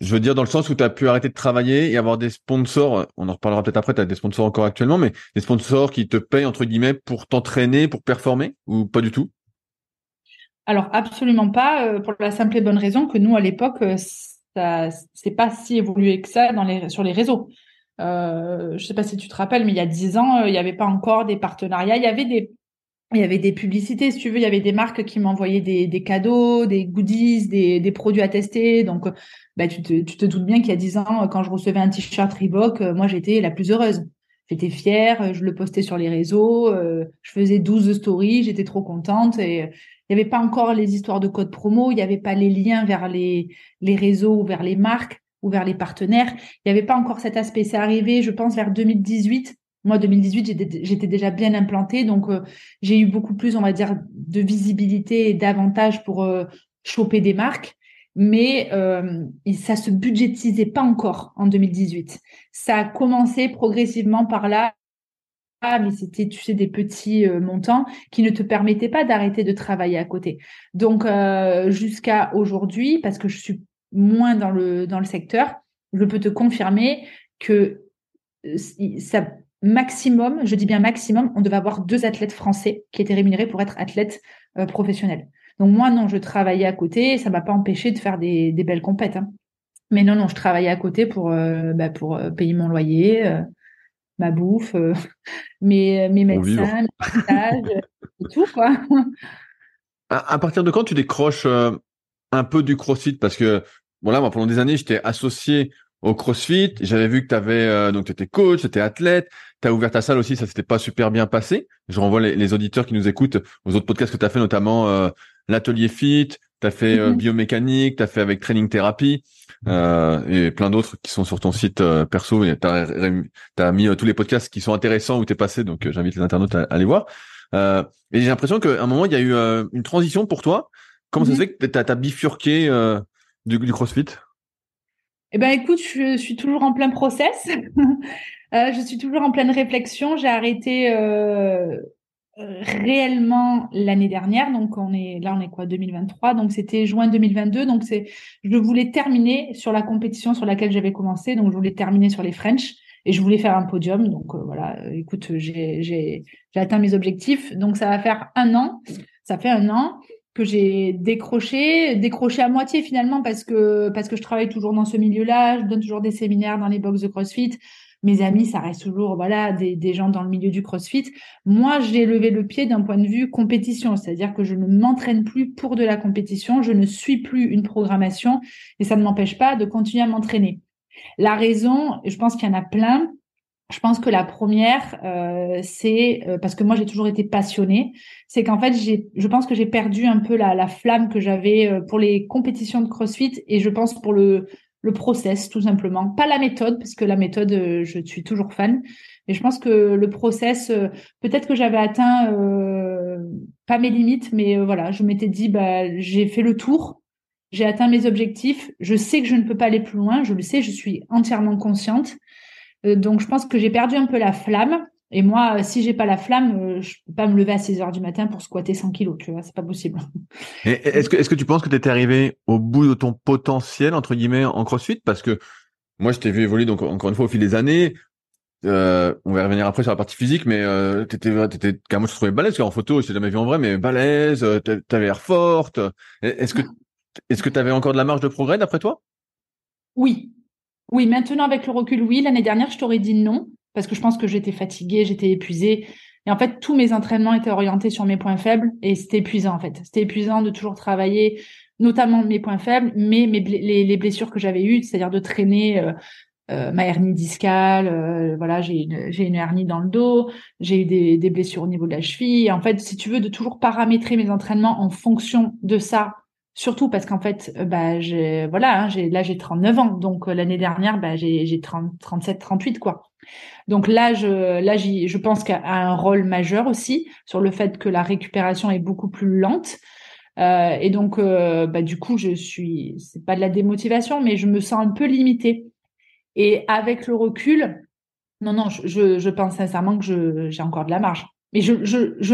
Je veux dire, dans le sens où tu as pu arrêter de travailler et avoir des sponsors, on en reparlera peut-être après, tu as des sponsors encore actuellement, mais des sponsors qui te payent, entre guillemets, pour t'entraîner, pour performer, ou pas du tout ? Alors, absolument pas, pour la simple et bonne raison que nous, à l'époque, ça, c'est pas si évolué que ça sur les réseaux. Je sais pas si tu te rappelles, mais il y a 10 ans, il n'y avait pas encore des partenariats. Il y avait des publicités, si tu veux. Il y avait des marques qui m'envoyaient des cadeaux, des goodies, des produits à tester. Donc, bah, tu te doutes bien qu'il y a 10 ans, quand je recevais un t-shirt Reebok, moi, j'étais la plus heureuse. J'étais fière, je le postais sur les réseaux, je faisais 12 stories, j'étais trop contente. Et il n'y avait pas encore les histoires de codes promo, il n'y avait pas les liens vers les réseaux ou vers les marques ou vers les partenaires. Il n'y avait pas encore cet aspect. C'est arrivé, je pense, vers 2018. Moi, 2018, j'étais déjà bien implantée, donc j'ai eu beaucoup plus, on va dire, de visibilité et d'avantages pour choper des marques. Mais ça se budgétisait pas encore en 2018. Ça a commencé progressivement par là, mais c'était, tu sais, des petits montants qui ne te permettaient pas d'arrêter de travailler à côté. Donc, jusqu'à aujourd'hui, parce que je suis moins dans le secteur, je peux te confirmer que ça... Maximum, je dis bien maximum, on devait avoir 2 athlètes français qui étaient rémunérés pour être athlètes professionnels. Donc moi, non, je travaillais à côté et ça ne m'a pas empêché de faire des belles compètes. Hein. Mais non, je travaillais à côté pour payer mon loyer, ma bouffe, mes médecins, mes stages, tout quoi. À partir de quand tu décroches un peu du CrossFit ? Parce que voilà, moi, pendant des années, j'étais associé au CrossFit, j'avais vu que tu étais coach, tu étais athlète, tu as ouvert ta salle aussi, ça s'était pas super bien passé. Je renvoie les auditeurs qui nous écoutent aux autres podcasts que tu as fait, notamment l'atelier fit, tu as fait biomécanique, tu as fait avec training thérapie et plein d'autres qui sont sur ton site perso. Tu as mis tous les podcasts qui sont intéressants où tu es passé, donc j'invite les internautes à aller voir. Et j'ai l'impression qu'à un moment, il y a eu une transition pour toi. Comment ça se fait que tu as bifurqué du CrossFit ? Eh ben écoute, je suis toujours en plein process. Je suis toujours en pleine réflexion. J'ai arrêté réellement l'année dernière. Donc on est quoi, 2023. Donc c'était juin 2022. Donc je voulais terminer sur la compétition sur laquelle j'avais commencé. Donc je voulais terminer sur les French et je voulais faire un podium. Donc voilà. Écoute, j'ai atteint mes objectifs. Donc ça va faire 1 an. Ça fait 1 an que j'ai décroché à moitié finalement parce que je travaille toujours dans ce milieu-là, je donne toujours des séminaires dans les box de CrossFit. Mes amis, ça reste toujours voilà des gens dans le milieu du CrossFit. Moi, j'ai levé le pied d'un point de vue compétition, c'est-à-dire que je ne m'entraîne plus pour de la compétition, je ne suis plus une programmation et ça ne m'empêche pas de continuer à m'entraîner. La raison, je pense qu'il y en a plein. Je pense que la première, c'est parce que moi j'ai toujours été passionnée, c'est qu'en fait je pense que j'ai perdu un peu la flamme que j'avais pour les compétitions de CrossFit et je pense pour le process tout simplement, pas la méthode parce que la méthode je suis toujours fan, mais je pense que le process, peut-être que j'avais atteint pas mes limites, mais voilà, je m'étais dit j'ai fait le tour. J'ai atteint mes objectifs, je sais que je ne peux pas aller plus loin, je le sais, je suis entièrement consciente. Donc, je pense que j'ai perdu un peu la flamme. Et moi, si j'ai pas la flamme, je peux pas me lever à 6h du matin pour squatter 100 kilos, tu vois. C'est pas possible. Et est-ce que tu penses que tu étais arrivé au bout de ton potentiel, entre guillemets, en CrossFit ? Parce que moi, je t'ai vu évoluer, donc encore une fois, au fil des années. On va revenir après sur la partie physique, mais t'étais, quand même, je te trouvais balèze. En photo, je t'ai jamais vu en vrai, mais balèze, t'avais l'air forte. Est-ce que t'avais encore de la marge de progrès, d'après toi ? Oui. Oui, maintenant, avec le recul, oui. L'année dernière, je t'aurais dit non, parce que je pense que j'étais fatiguée, j'étais épuisée. Et en fait, tous mes entraînements étaient orientés sur mes points faibles et c'était épuisant, en fait. C'était épuisant de toujours travailler, notamment mes points faibles, mais les blessures que j'avais eues, c'est-à-dire de traîner ma hernie discale. Voilà, j'ai une hernie dans le dos, j'ai eu des blessures au niveau de la cheville. Et en fait, si tu veux, de toujours paramétrer mes entraînements en fonction de ça. Surtout parce qu'en fait, j'ai 39 ans. Donc, l'année dernière, j'ai 37, 38, quoi. Donc là, je pense qu'il y a un rôle majeur aussi sur le fait que la récupération est beaucoup plus lente. Et donc, du coup, c'est pas de la démotivation, mais je me sens un peu limitée. Et avec le recul, non, je pense sincèrement que j'ai encore de la marge. Mais je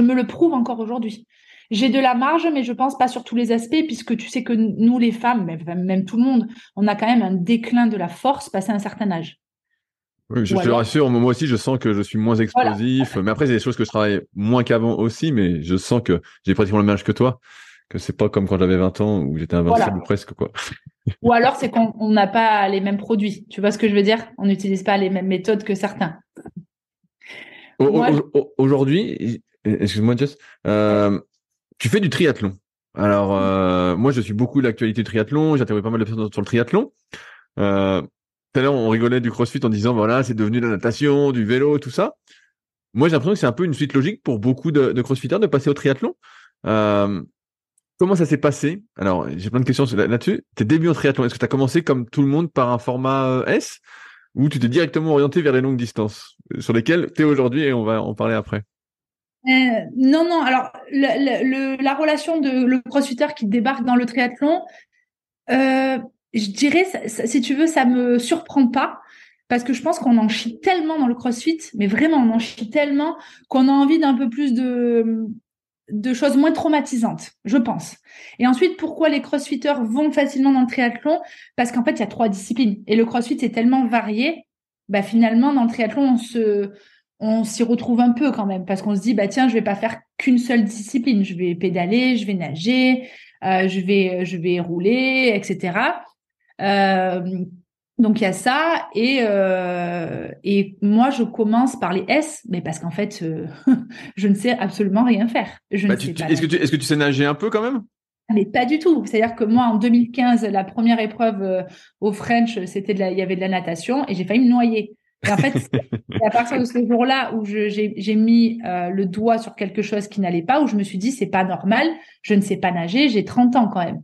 me le prouve encore aujourd'hui. J'ai de la marge, mais je pense pas sur tous les aspects, puisque tu sais que nous, les femmes, même tout le monde, on a quand même un déclin de la force passé un certain âge. Oui, je te rassure, moi aussi, je sens que je suis moins explosif. Voilà. Mais après, c'est des choses que je travaille moins qu'avant aussi, mais je sens que j'ai pratiquement le même âge que toi, que c'est pas comme quand j'avais 20 ans où j'étais invincible ou presque, quoi. Ou alors, c'est qu'on n'a pas les mêmes produits. Tu vois ce que je veux dire? On n'utilise pas les mêmes méthodes que certains. Aujourd'hui, excuse-moi, Jess, tu fais du triathlon. Alors, moi, je suis beaucoup l'actualité triathlon. J'interviewe pas mal de personnes sur le triathlon. Tout à l'heure, on rigolait du CrossFit en disant, voilà, c'est devenu de la natation, du vélo, tout ça. Moi, j'ai l'impression que c'est un peu une suite logique pour beaucoup de CrossFitters de passer au triathlon. Comment ça s'est passé? Alors, j'ai plein de questions là-dessus. Tes débuts en triathlon, est-ce que tu as commencé comme tout le monde par un format S ou tu t'es directement orienté vers les longues distances sur lesquelles tu es aujourd'hui et on va en parler après? Non. Alors, la relation de le crossfitter qui débarque dans le triathlon, je dirais, si tu veux, ça me surprend pas. Parce que je pense qu'on en chie tellement dans le crossfit, mais vraiment, on en chie tellement qu'on a envie d'un peu plus de choses moins traumatisantes, je pense. Et ensuite, pourquoi les crossfitters vont facilement dans le triathlon? Parce qu'en fait, il y a 3 disciplines. Et le crossfit, c'est tellement varié. Bah, finalement, dans le triathlon, on s'y retrouve un peu quand même. Parce qu'on se dit, bah, tiens, je vais pas faire qu'une seule discipline. Je vais pédaler, je vais nager, je vais rouler, etc. Donc, il y a ça. Et moi, je commence par les S, mais parce qu'en fait, je ne sais absolument rien faire. Est-ce que tu sais nager un peu quand même? Mais pas du tout. C'est-à-dire que moi, en 2015, la première épreuve au French, il y avait de la natation et j'ai failli me noyer. Et en fait, c'est à partir de ce jour-là où j'ai mis le doigt sur quelque chose qui n'allait pas, où je me suis dit, c'est pas normal, je ne sais pas nager, j'ai 30 ans quand même.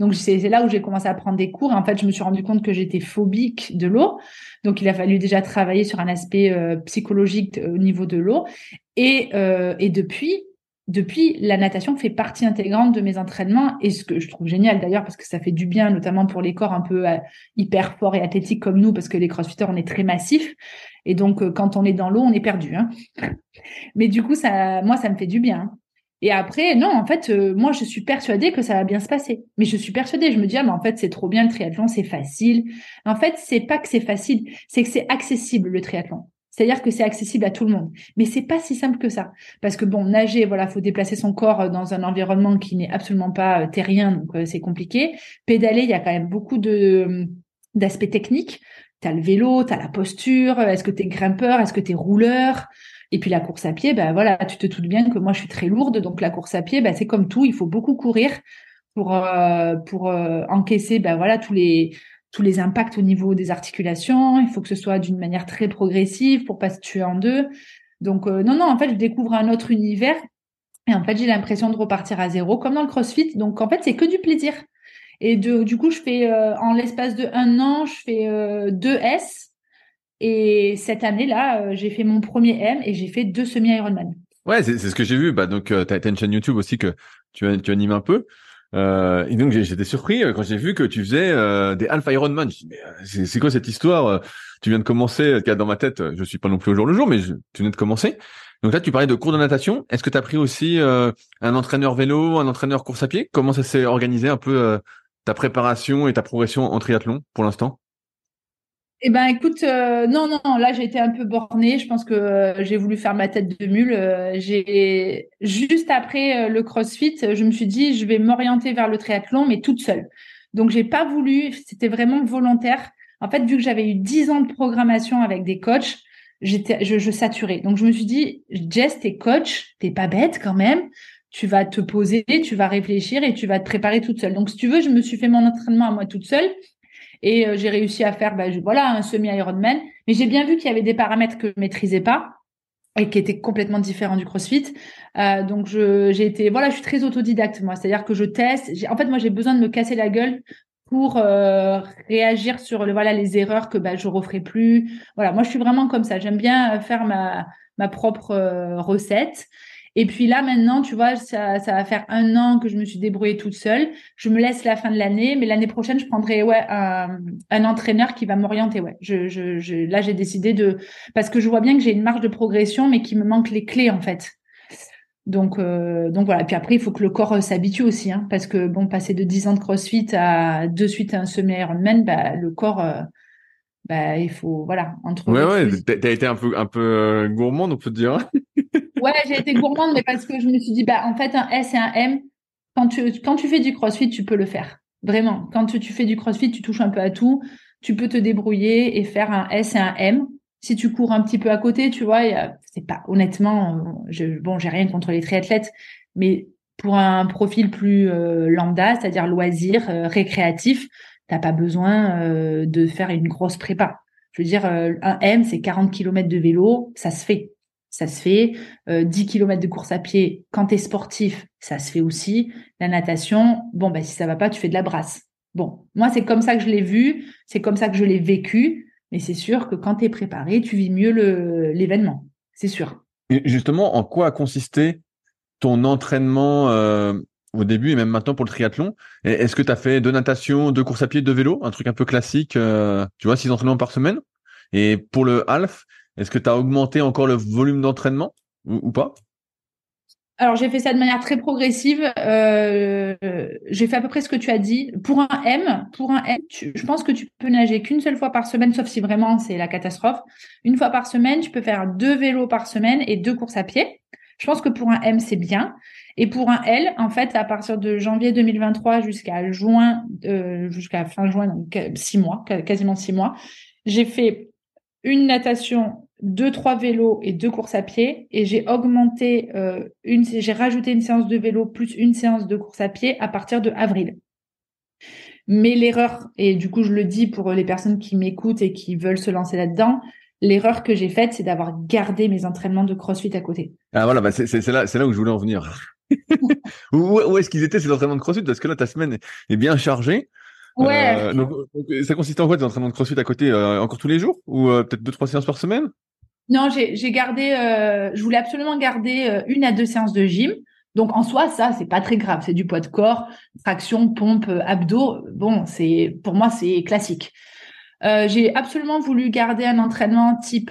Donc, c'est là où j'ai commencé à prendre des cours. En fait, je me suis rendu compte que j'étais phobique de l'eau. Donc, il a fallu déjà travailler sur un aspect psychologique au niveau de l'eau. Et depuis, la natation fait partie intégrante de mes entraînements. Et ce que je trouve génial d'ailleurs, parce que ça fait du bien, notamment pour les corps un peu hyper forts et athlétiques comme nous, parce que les crossfitters, on est très massifs. Et donc, quand on est dans l'eau, on est perdu, hein. Mais du coup, ça me fait du bien, hein. Et après, non, en fait, moi, je suis persuadée que ça va bien se passer. Mais je suis persuadée, je me dis, ah, mais en fait, c'est trop bien le triathlon, c'est facile. En fait, c'est pas que c'est facile, c'est que c'est accessible le triathlon. C'est-à-dire que c'est accessible à tout le monde. Mais c'est pas si simple que ça. Parce que bon, nager, voilà, faut déplacer son corps dans un environnement qui n'est absolument pas terrien, donc c'est compliqué. Pédaler, il y a quand même beaucoup d'aspects techniques. T'as le vélo, t'as la posture, est-ce que t'es grimpeur, est-ce que t'es rouleur? Et puis la course à pied, ben voilà, tu te doutes bien que moi je suis très lourde, donc la course à pied, ben c'est comme tout, il faut beaucoup courir pour encaisser, ben voilà, tous les impacts au niveau des articulations. Il faut que ce soit d'une manière très progressive pour pas se tuer en deux. Donc non, en fait, je découvre un autre univers et en fait j'ai l'impression de repartir à zéro, comme dans le CrossFit. Donc en fait c'est que du plaisir. Et du coup je fais en l'espace de 1 an, je fais 2 S. Et cette année-là, j'ai fait mon premier M et j'ai fait 2 semi-Ironman. Ouais, c'est ce que j'ai vu. Bah, donc, t'as une chaîne YouTube aussi que tu animes un peu. Et donc, j'étais surpris quand j'ai vu que tu faisais des half Ironman. Je me suis dit, mais c'est quoi cette histoire? Tu viens de commencer. Dans ma tête, je suis pas non plus au jour le jour, mais tu venais de commencer. Donc là, tu parlais de cours de natation. Est-ce que t'as pris aussi un entraîneur vélo, un entraîneur course à pied? Comment ça s'est organisé un peu ta préparation et ta progression en triathlon pour l'instant? Eh ben, écoute, non, là, j'ai été un peu bornée. Je pense que j'ai voulu faire ma tête de mule. Juste après le CrossFit, je me suis dit, je vais m'orienter vers le triathlon, mais toute seule. Donc, j'ai pas voulu, c'était vraiment volontaire. En fait, vu que j'avais eu 10 ans de programmation avec des coachs, je saturais. Donc, je me suis dit, Jess, t'es coach, t'es pas bête quand même. Tu vas te poser, tu vas réfléchir et tu vas te préparer toute seule. Donc, si tu veux, je me suis fait mon entraînement à moi toute seule. Et j'ai réussi à faire un semi-Ironman. Mais j'ai bien vu qu'il y avait des paramètres que je maîtrisais pas et qui étaient complètement différents du CrossFit. Donc, je suis très autodidacte, moi. C'est-à-dire que je teste. En fait, moi, j'ai besoin de me casser la gueule pour réagir sur les erreurs que je referai plus. Voilà, moi, je suis vraiment comme ça. J'aime bien faire ma propre recette. Et puis là, maintenant, tu vois, ça va faire 1 an que je me suis débrouillée toute seule. Je me laisse la fin de l'année, mais l'année prochaine, je prendrai un entraîneur qui va m'orienter. Ouais, là, j'ai décidé parce que je vois bien que j'ai une marge de progression, mais qu'il me manque les clés en fait. Donc voilà. Puis après, il faut que le corps s'habitue aussi, hein, parce que bon, passer de 10 ans de CrossFit à de suite à un semi-Ironman, bah, le corps, il faut, voilà, entre. Ouais, t'as été un peu gourmande, on peut te dire. Ouais, j'ai été gourmande, mais parce que je me suis dit, bah, en fait, un S et un M, quand tu fais du CrossFit, tu peux le faire. Vraiment. Quand tu fais du CrossFit, tu touches un peu à tout. Tu peux te débrouiller et faire un S et un M. Si tu cours un petit peu à côté, tu vois, c'est pas, honnêtement, j'ai rien contre les triathlètes, mais pour un profil plus lambda, c'est-à-dire loisir, récréatif, t'as pas besoin de faire une grosse prépa. Je veux dire, un M, c'est 40 km de vélo, ça se fait. Ça se fait. 10 km de course à pied, quand t'es sportif, ça se fait aussi. La natation, bon, bah, si ça va pas, tu fais de la brasse. Bon, moi, c'est comme ça que je l'ai vu, c'est comme ça que je l'ai vécu. Mais c'est sûr que quand tu es préparé, tu vis mieux l'événement. C'est sûr. Et justement, en quoi a consisté ton entraînement au début et même maintenant pour le triathlon? Et est-ce que tu as fait 2 natations, 2 courses à pied, 2 vélos? Un truc un peu classique, 6 entraînements par semaine. Et pour le half, est-ce que tu as augmenté encore le volume d'entraînement ou pas? Alors, j'ai fait ça de manière très progressive. J'ai fait à peu près ce que tu as dit. Pour un M, je pense que tu peux nager qu'une seule fois par semaine, sauf si vraiment c'est la catastrophe. Une fois par semaine, tu peux faire 2 vélos par semaine et 2 courses à pied. Je pense que pour un M, c'est bien. Et pour un L, en fait, à partir de janvier 2023 jusqu'à fin juin, donc 6 mois, quasiment 6 mois, j'ai fait une natation, 2-3 vélos et 2 courses à pied, et j'ai augmenté j'ai rajouté une séance de vélo plus une séance de course à pied à partir de avril. Mais l'erreur, et du coup je le dis pour les personnes qui m'écoutent et qui veulent se lancer là-dedans, l'erreur que j'ai faite, c'est d'avoir gardé mes entraînements de CrossFit à côté. Ah voilà, bah c'est là où je voulais en venir. Où est-ce qu'ils étaient ces entraînements de CrossFit, parce que là ta semaine est bien chargée. Ouais. Donc, ça consiste en quoi tes entraînements de CrossFit à côté, encore tous les jours ou peut-être 2-3 séances par semaine? Non, j'ai gardé. Je voulais absolument garder 1 à 2 séances de gym. Donc en soi, ça c'est pas très grave. C'est du poids de corps, traction, pompe, abdos. Bon, pour moi c'est classique. J'ai absolument voulu garder un entraînement type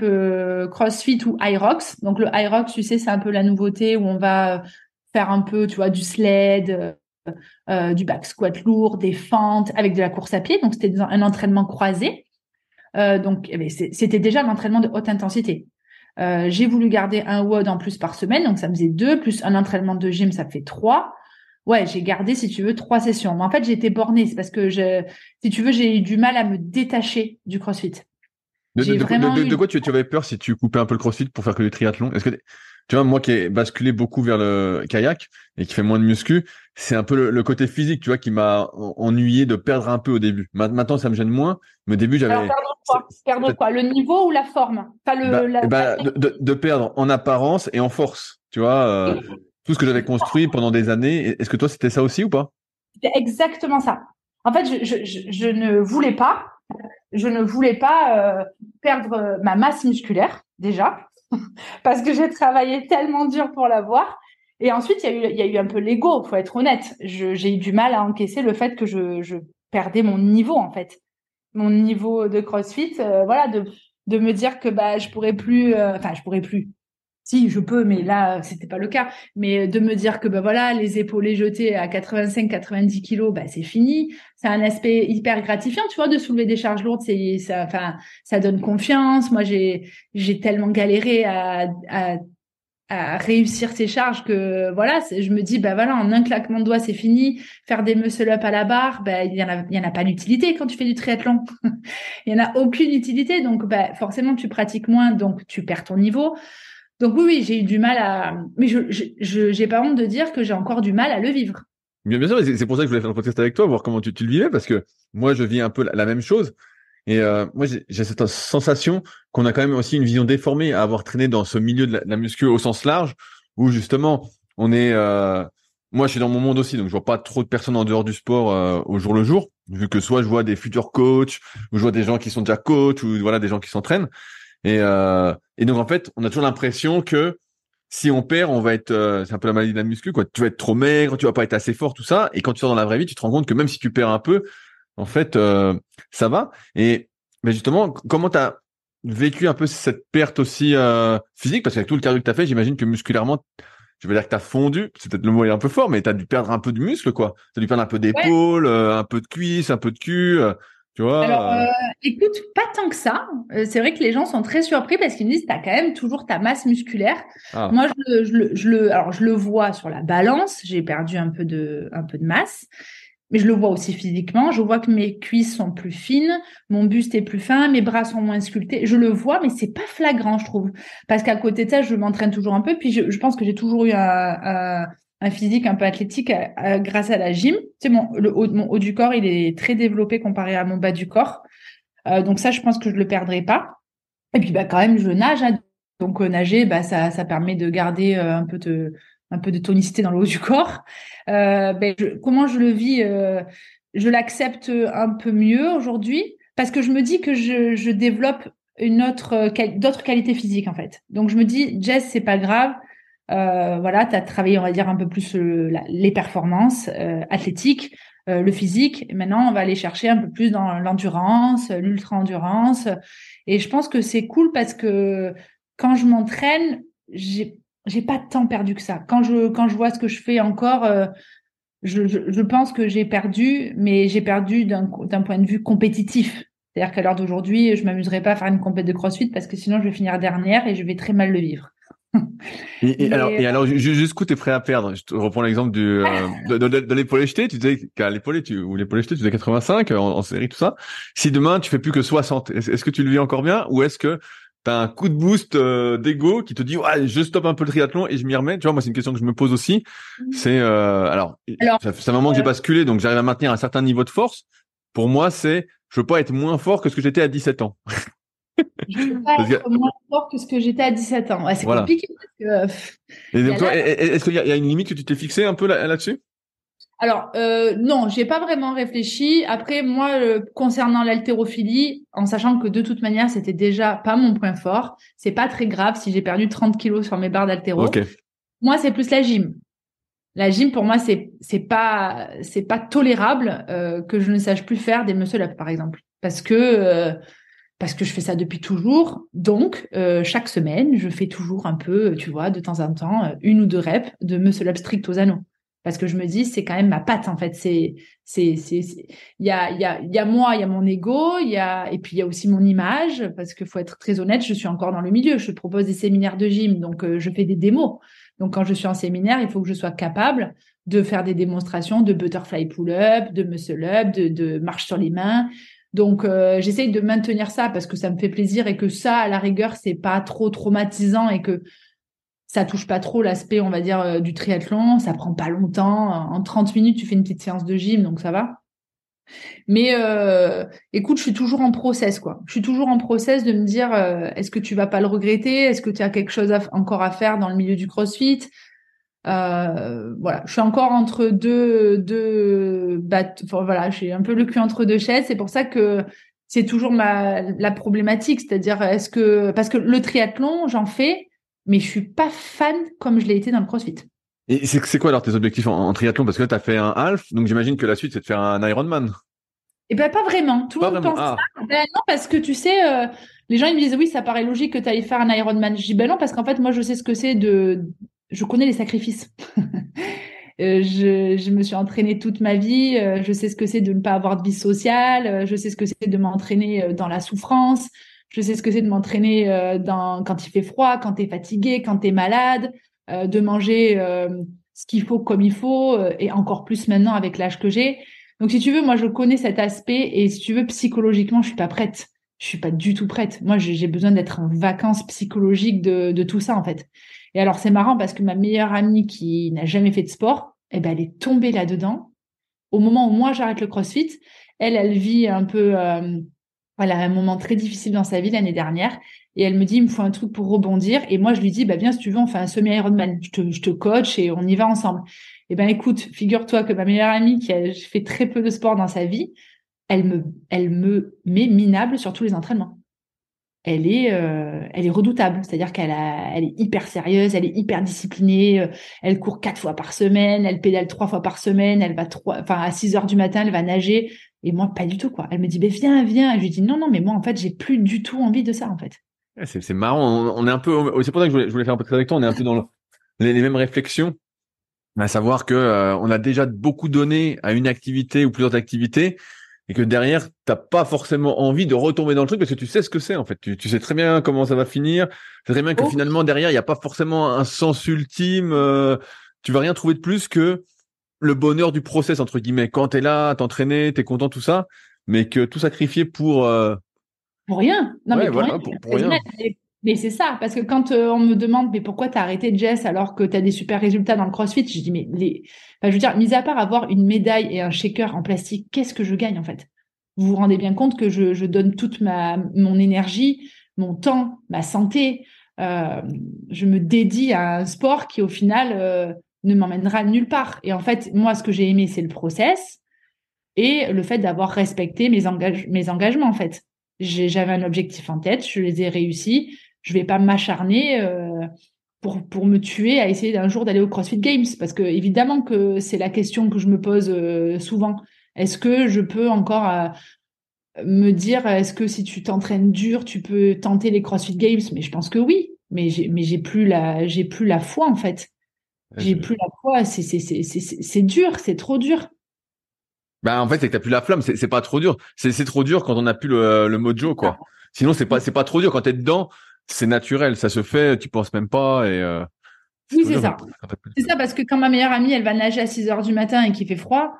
CrossFit ou Hyrox. Donc le Hyrox, tu sais, c'est un peu la nouveauté où on va faire un peu, tu vois, du sled, du back squat lourd, des fentes avec de la course à pied. Donc c'était un entraînement croisé. Donc, c'était déjà l'entraînement de haute intensité. J'ai voulu garder un WOD en plus par semaine, donc ça me faisait 2, plus un entraînement de gym, ça fait 3. Ouais, j'ai gardé, si tu veux, 3 sessions. Mais en fait, j'ai été bornée, c'est parce que si tu veux, j'ai eu du mal à me détacher du CrossFit. De quoi tu avais peur si tu coupais un peu le CrossFit pour faire que du triathlon? Est-ce que tu vois, moi qui ai basculé beaucoup vers le kayak et qui fait moins de muscu, c'est un peu le côté physique, tu vois, qui m'a ennuyé de perdre un peu au début. Maintenant, ça me gêne moins, mais au début, j'avais… Alors, perdre quoi? Le niveau ou la forme? Pas le… de perdre en apparence et en force, tu vois, tout ce que j'avais construit pendant des années. Est-ce que toi, c'était ça aussi ou pas? C'était exactement ça. En fait, je ne voulais pas perdre ma masse musculaire, déjà, parce que j'ai travaillé tellement dur pour l'avoir. Et ensuite, il y a eu un peu l'ego, faut être honnête. J'ai eu du mal à encaisser le fait que je perdais mon niveau, en fait. Mon niveau de CrossFit, de me dire que je pourrais plus. Si, je peux, mais là, c'était pas le cas. Mais de me dire que, les épaulés jetés à 85-90 kilos, c'est fini. C'est un aspect hyper gratifiant, tu vois, de soulever des charges lourdes. Ça donne confiance. Moi, j'ai tellement galéré à réussir ces charges que, je me dis, en un claquement de doigts, c'est fini. Faire des muscle-up à la barre, il y en a pas d'utilité quand tu fais du triathlon. Il y en a aucune utilité. Donc, forcément, tu pratiques moins, donc tu perds ton niveau. Donc oui, j'ai eu du mal à… Mais je j'ai pas honte de dire que j'ai encore du mal à le vivre. Bien sûr, c'est pour ça que je voulais faire le podcast avec toi, voir comment tu le vivais, parce que moi, je vis un peu la même chose. Et moi, j'ai cette sensation qu'on a quand même aussi une vision déformée à avoir traîné dans ce milieu de la muscu au sens large, où justement, on est… moi, je suis dans mon monde aussi, donc je vois pas trop de personnes en dehors du sport au jour le jour, vu que soit je vois des futurs coachs, ou je vois des gens qui sont déjà coachs, ou des gens qui s'entraînent. Et donc en fait, on a toujours l'impression que si on perd, on va être, c'est un peu la maladie de la muscu, quoi. Tu vas être trop maigre, tu vas pas être assez fort, tout ça. Et quand tu sors dans la vraie vie, tu te rends compte que même si tu perds un peu, en fait, ça va. Et mais justement, comment t'as vécu un peu cette perte aussi physique, parce qu'avec tout le cardio que t'as fait, j'imagine que musculairement, je vais dire que t'as fondu, c'est peut-être le mot est un peu fort, mais t'as dû perdre un peu de muscle, quoi. T'as dû perdre un peu d'épaule, un peu de cuisse, un peu de cul, tu vois. Alors, écoute, pas tant que ça. C'est vrai que les gens sont très surpris parce qu'ils me disent, t'as quand même toujours ta masse musculaire. Ah. Moi, je le vois sur la balance. J'ai perdu un peu de masse. Mais je le vois aussi physiquement. Je vois que mes cuisses sont plus fines, mon buste est plus fin, mes bras sont moins sculptés. Je le vois, mais c'est pas flagrant, je trouve. Parce qu'à côté de ça, je m'entraîne toujours un peu. Puis je pense que j'ai toujours eu un physique un peu athlétique grâce à la gym. Tu sais, mon haut du corps, il est très développé comparé à mon bas du corps. Donc ça, je pense que je le perdrai pas. Et puis bah quand même, je nage. Hein. Donc nager, bah ça permet de garder un peu de tonicité dans le haut du corps. Comment je le vis, je l'accepte un peu mieux aujourd'hui parce que je me dis que je développe d'autres qualités physiques en fait. Donc je me dis, Jess, c'est pas grave. Voilà, t'as travaillé, on va dire un peu plus les performances athlétiques, le physique. Et maintenant, on va aller chercher un peu plus dans l'endurance, l'ultra-endurance. Et je pense que c'est cool parce que quand je m'entraîne, j'ai pas tant perdu que ça. Quand je vois ce que je fais encore, je pense que j'ai perdu, mais j'ai perdu d'un point de vue compétitif. C'est-à-dire qu'à l'heure d'aujourd'hui, je m'amuserai pas à faire une compète de CrossFit parce que sinon je vais finir dernière et je vais très mal le vivre. Alors, jusqu'où t'es prêt à perdre? Je te reprends l'exemple de l'épaulé jeté. Tu disais qu'à l'épaulé jeté, tu faisais 85 en série, tout ça. Si demain tu fais plus que 60, est-ce que tu le vis encore bien ou est-ce que t'as un coup de boost d'ego qui te dit ouais, je stoppe un peu le triathlon et je m'y remets. Tu vois, moi c'est une question que je me pose aussi. C'est alors ça fait un moment que j'ai basculé, donc j'arrive à maintenir un certain niveau de force. Pour moi, c'est je veux pas être moins fort que ce que j'étais à 17 ans. Je veux pas être moins fort que ce que j'étais à 17 ans. Ouais, c'est voilà. Compliqué parce que. Et donc, toi, est-ce qu'il y a une limite que tu t'es fixée un peu là-dessus? Alors non, j'ai pas vraiment réfléchi. Après moi, concernant l'haltérophilie, en sachant que de toute manière c'était déjà pas mon point fort, c'est pas très grave si j'ai perdu 30 kilos sur mes barres d'haltéro. Okay. Moi, c'est plus la gym. La gym pour moi c'est pas tolérable que je ne sache plus faire des muscle-up par exemple, parce que je fais ça depuis toujours. Donc chaque semaine, je fais toujours un peu, tu vois, de temps en temps, une ou deux reps de muscle-up strict aux anneaux. Parce que je me dis, c'est quand même ma patte, en fait. Il y a moi, il y a mon ego, et puis il y a aussi mon image, parce que faut être très honnête, je suis encore dans le milieu. Je propose des séminaires de gym, donc je fais des démos. Donc quand je suis en séminaire, il faut que je sois capable de faire des démonstrations de butterfly pull-up, de muscle-up, de marche sur les mains. Donc j'essaye de maintenir ça parce que ça me fait plaisir et que ça, à la rigueur, c'est pas trop traumatisant et que ça touche pas trop l'aspect, on va dire, du triathlon. Ça prend pas longtemps. En 30 minutes, tu fais une petite séance de gym, donc ça va. Mais écoute, je suis toujours en process, quoi. Je suis toujours en process de me dire, est-ce que tu vas pas le regretter? Est-ce que tu as quelque chose encore à faire dans le milieu du CrossFit? Voilà, je suis encore entre deux, j'ai un peu le cul entre deux chaises. C'est pour ça que c'est toujours la problématique. C'est-à-dire, parce que le triathlon, j'en fais, mais je suis pas fan comme je l'ai été dans le CrossFit. Et c'est quoi alors tes objectifs en triathlon? Parce que là, tu as fait un half, donc j'imagine que la suite, c'est de faire un Ironman. Eh bien, pas vraiment. Tout le monde pense ça. Ben non, parce que tu sais, les gens, ils me disent, oui, ça paraît logique que tu ailles faire un Ironman. Je dis, ben non, parce qu'en fait, moi, je sais ce que c'est je connais les sacrifices. Je me suis entraînée toute ma vie. Je sais ce que c'est de ne pas avoir de vie sociale. Je sais ce que c'est de m'entraîner dans la souffrance. Je sais ce que c'est de m'entraîner quand il fait froid, quand t'es fatigué, quand t'es malade, de manger ce qu'il faut comme il faut, et encore plus maintenant avec l'âge que j'ai. Donc si tu veux, moi je connais cet aspect et si tu veux, psychologiquement, je suis pas prête. Je suis pas du tout prête. Moi j'ai besoin d'être en vacances psychologiques de tout ça en fait. Et alors c'est marrant parce que ma meilleure amie qui n'a jamais fait de sport, elle est tombée là-dedans. Au moment où moi j'arrête le CrossFit, elle vit un peu... Voilà, un moment très difficile dans sa vie l'année dernière. Et elle me dit, il me faut un truc pour rebondir. Et moi, je lui dis, viens, si tu veux, on fait un semi-Ironman. Je te coach et on y va ensemble. Eh bien, écoute, figure-toi que ma meilleure amie qui a fait très peu de sport dans sa vie, elle me met minable sur tous les entraînements. Elle est redoutable. C'est-à-dire qu'elle est hyper sérieuse, elle est hyper disciplinée. Elle court 4 fois par semaine, elle pédale 3 fois par semaine. Elle va à 6 heures du matin, elle va nager. Et moi, pas du tout, quoi. Elle me dit, viens. Et je lui dis, non, mais moi, en fait, j'ai plus du tout envie de ça, en fait. C'est marrant. On est un peu, c'est pour ça que je voulais faire un podcast avec toi. On est un peu dans le, les mêmes réflexions, à savoir que on a déjà beaucoup donné à une activité ou plusieurs activités et que derrière, t'as pas forcément envie de retomber dans le truc parce que tu sais ce que c'est en fait. Tu sais très bien comment ça va finir. Tu sais très bien que finalement, derrière, il n'y a pas forcément un sens ultime. Tu vas rien trouver de plus que le bonheur du process, entre guillemets. Quand t'es là, t'entraîner, t'es content, tout ça, mais que tout sacrifier pour rien. Non, ouais, mais pour, voilà, rien. Pour rien. Mais c'est ça, parce que quand on me demande mais pourquoi t'as arrêté, Jess, alors que t'as des super résultats dans le CrossFit, je dis mais enfin, je veux dire, mis à part avoir une médaille et un shaker en plastique, qu'est-ce que je gagne en fait? Vous vous rendez bien compte que je donne toute mon énergie, mon temps, ma santé. Je me dédie à un sport qui au final ne m'emmènera nulle part. Et en fait, moi, ce que j'ai aimé, c'est le process et le fait d'avoir respecté mes engagements en fait. J'avais un objectif en tête, je les ai réussis. Je vais pas m'acharner pour me tuer à essayer d'un jour d'aller au CrossFit Games, parce que évidemment que c'est la question que je me pose souvent. Est-ce que je peux encore me dire, est-ce que si tu t'entraînes dur, tu peux tenter les CrossFit Games? Mais je pense que oui, mais j'ai plus la foi en fait. J'ai plus la foi. C'est dur, c'est trop dur. Bah en fait c'est que t'as plus la flamme. C'est pas trop dur. C'est trop dur quand on a plus le mojo quoi. Ah. Sinon c'est pas trop dur quand t'es dedans. C'est naturel, ça se fait, tu penses même pas. Et oui, c'est ça. C'est ça, parce que quand ma meilleure amie, elle va nager à 6h du matin et qu'il fait froid,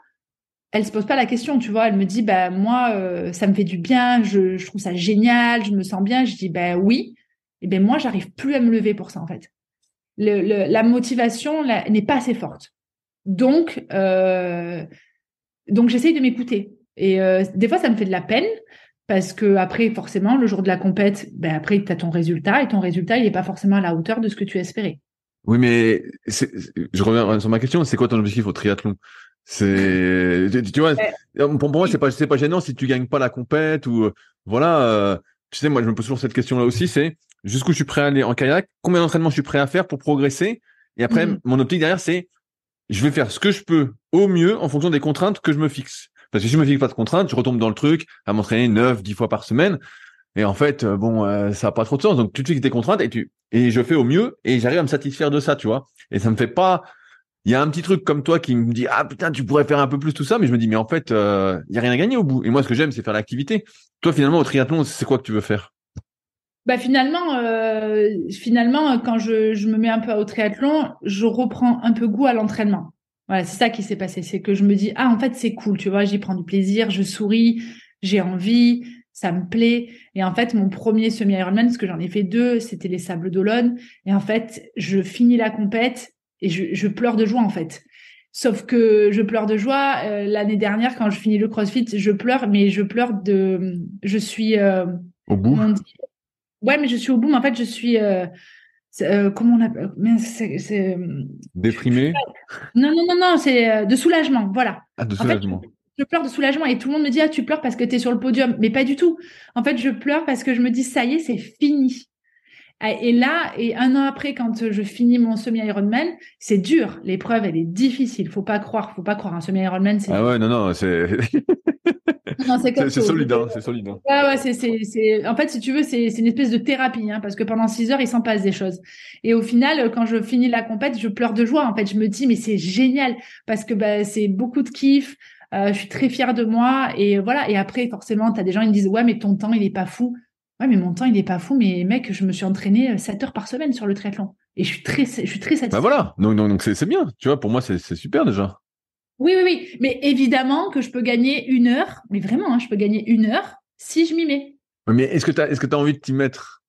elle se pose pas la question, tu vois. Elle me dit, bah moi, ça me fait du bien, je trouve ça génial, je me sens bien. Je dis, bah oui. Et ben moi, j'arrive plus à me lever pour ça, en fait. La motivation n'est pas assez forte. Donc j'essaye de m'écouter. Et des fois, ça me fait de la peine. Parce que après, forcément, le jour de la compète, ben après, tu as ton résultat et ton résultat, il n'est pas forcément à la hauteur de ce que tu espérais. Oui, mais je reviens sur ma question. C'est quoi ton objectif au triathlon? C'est, tu vois, pour moi, c'est pas gênant si tu gagnes pas la compète ou voilà. Tu sais, moi, je me pose toujours cette question-là aussi. C'est jusqu'où je suis prêt à aller en kayak? Combien d'entraînements je suis prêt à faire pour progresser? Et après, mon optique derrière, c'est je vais faire ce que je peux au mieux en fonction des contraintes que je me fixe. Parce que si je me fixe pas de contraintes, je retombe dans le truc à m'entraîner 9-10 fois par semaine. Et en fait, bon, ça a pas trop de sens. Donc, tu te fixes des contraintes et je fais au mieux et j'arrive à me satisfaire de ça, tu vois. Et ça me fait pas, il y a un petit truc comme toi qui me dit, ah, putain, tu pourrais faire un peu plus tout ça. Mais je me dis, mais en fait, y a rien à gagner au bout. Et moi, ce que j'aime, c'est faire l'activité. Toi, finalement, au triathlon, c'est quoi que tu veux faire? Bah, finalement, quand je me mets un peu au triathlon, je reprends un peu goût à l'entraînement. Voilà, c'est ça qui s'est passé, c'est que je me dis, ah, en fait, c'est cool, tu vois, j'y prends du plaisir, je souris, j'ai envie, ça me plaît. Et en fait, mon premier semi-Ironman, parce que j'en ai fait 2, c'était les Sables-d'Olonne. Et en fait, je finis la compète et je pleure de joie, en fait. Sauf que je pleure de joie. L'année dernière, quand je finis le CrossFit, je pleure, mais je pleure de... Je suis... au bout. Ouais, mais je suis au bout, mais en fait, je suis... comment on appelle? C'est... Déprimé? Non, c'est de soulagement, voilà. Ah, de soulagement. En fait, je pleure de soulagement et tout le monde me dit, ah, tu pleures parce que t'es sur le podium. Mais pas du tout. En fait, je pleure parce que je me dis, ça y est, c'est fini. Et là, et un an après, quand je finis mon semi-Ironman, c'est dur. L'épreuve, elle est difficile. Faut pas croire. Un semi-Ironman, c'est... Ah ouais, non, c'est... Non, c'est solide, hein, c'est solide. Ah ouais, c'est. En fait, si tu veux, c'est une espèce de thérapie, hein, parce que pendant 6 heures, il s'en passe des choses. Et au final, quand je finis la compète, je pleure de joie. En fait, je me dis, mais c'est génial, parce que bah, c'est beaucoup de kiff. Je suis très fière de moi, et voilà. Et après, forcément, t'as des gens qui me disent, ouais, mais ton temps, il est pas fou. Ouais, mais mon temps, il est pas fou. Mais mec, je me suis entraînée 7 heures par semaine sur le triathlon, et je suis très satisfaite. Bah voilà. Donc c'est bien. Tu vois, pour moi, c'est super déjà. Oui. Mais évidemment que je peux gagner 1 heure. Mais vraiment, hein, je peux gagner 1 heure si je m'y mets. Mais est-ce que t'as envie de t'y mettre?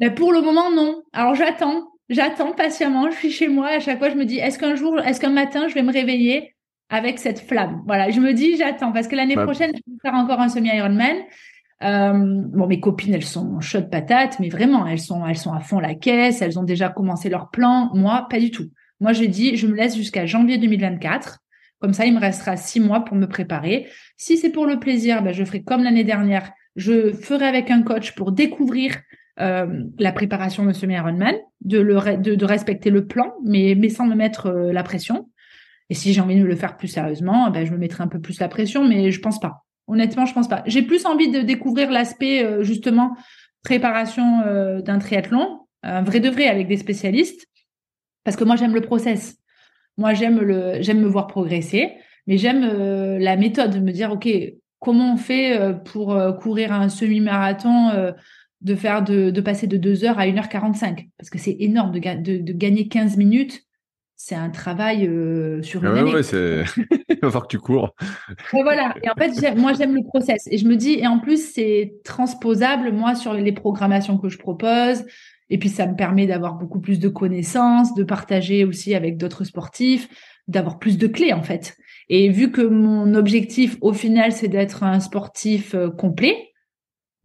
Ben pour le moment, non. Alors, j'attends patiemment. Je suis chez moi. À chaque fois, je me dis, est-ce qu'un matin, je vais me réveiller avec cette flamme? Voilà. Je me dis, j'attends. Parce que l'année prochaine, je vais faire encore un semi-Ironman. Bon, mes copines, elles sont chaud de patate. Mais vraiment, elles sont à fond la caisse. Elles ont déjà commencé leur plan. Moi, pas du tout. Moi, j'ai dit, je me laisse jusqu'à janvier 2024. Comme ça, il me restera 6 mois pour me préparer. Si c'est pour le plaisir, ben, je ferai comme l'année dernière. Je ferai avec un coach pour découvrir la préparation de ce semi-Ironman, de respecter le plan, mais sans me mettre la pression. Et si j'ai envie de le faire plus sérieusement, ben, je me mettrai un peu plus la pression, mais je pense pas. Honnêtement, je pense pas. J'ai plus envie de découvrir l'aspect justement préparation d'un triathlon, un vrai de vrai avec des spécialistes, Parce que moi, j'aime le process. Moi, j'aime me voir progresser, mais j'aime la méthode, me dire, OK, comment on fait pour courir un semi-marathon, de passer de 2h à 1h45 ? Parce que c'est énorme de gagner 15 minutes. C'est un travail sur une année. Ouais, c'est... Il va falloir que tu cours. Et voilà. Et en fait, j'aime le process. Et je me dis, et en plus, c'est transposable, moi, sur les programmations que je propose. Et puis, ça me permet d'avoir beaucoup plus de connaissances, de partager aussi avec d'autres sportifs, d'avoir plus de clés, en fait. Et vu que mon objectif, au final, c'est d'être un sportif complet,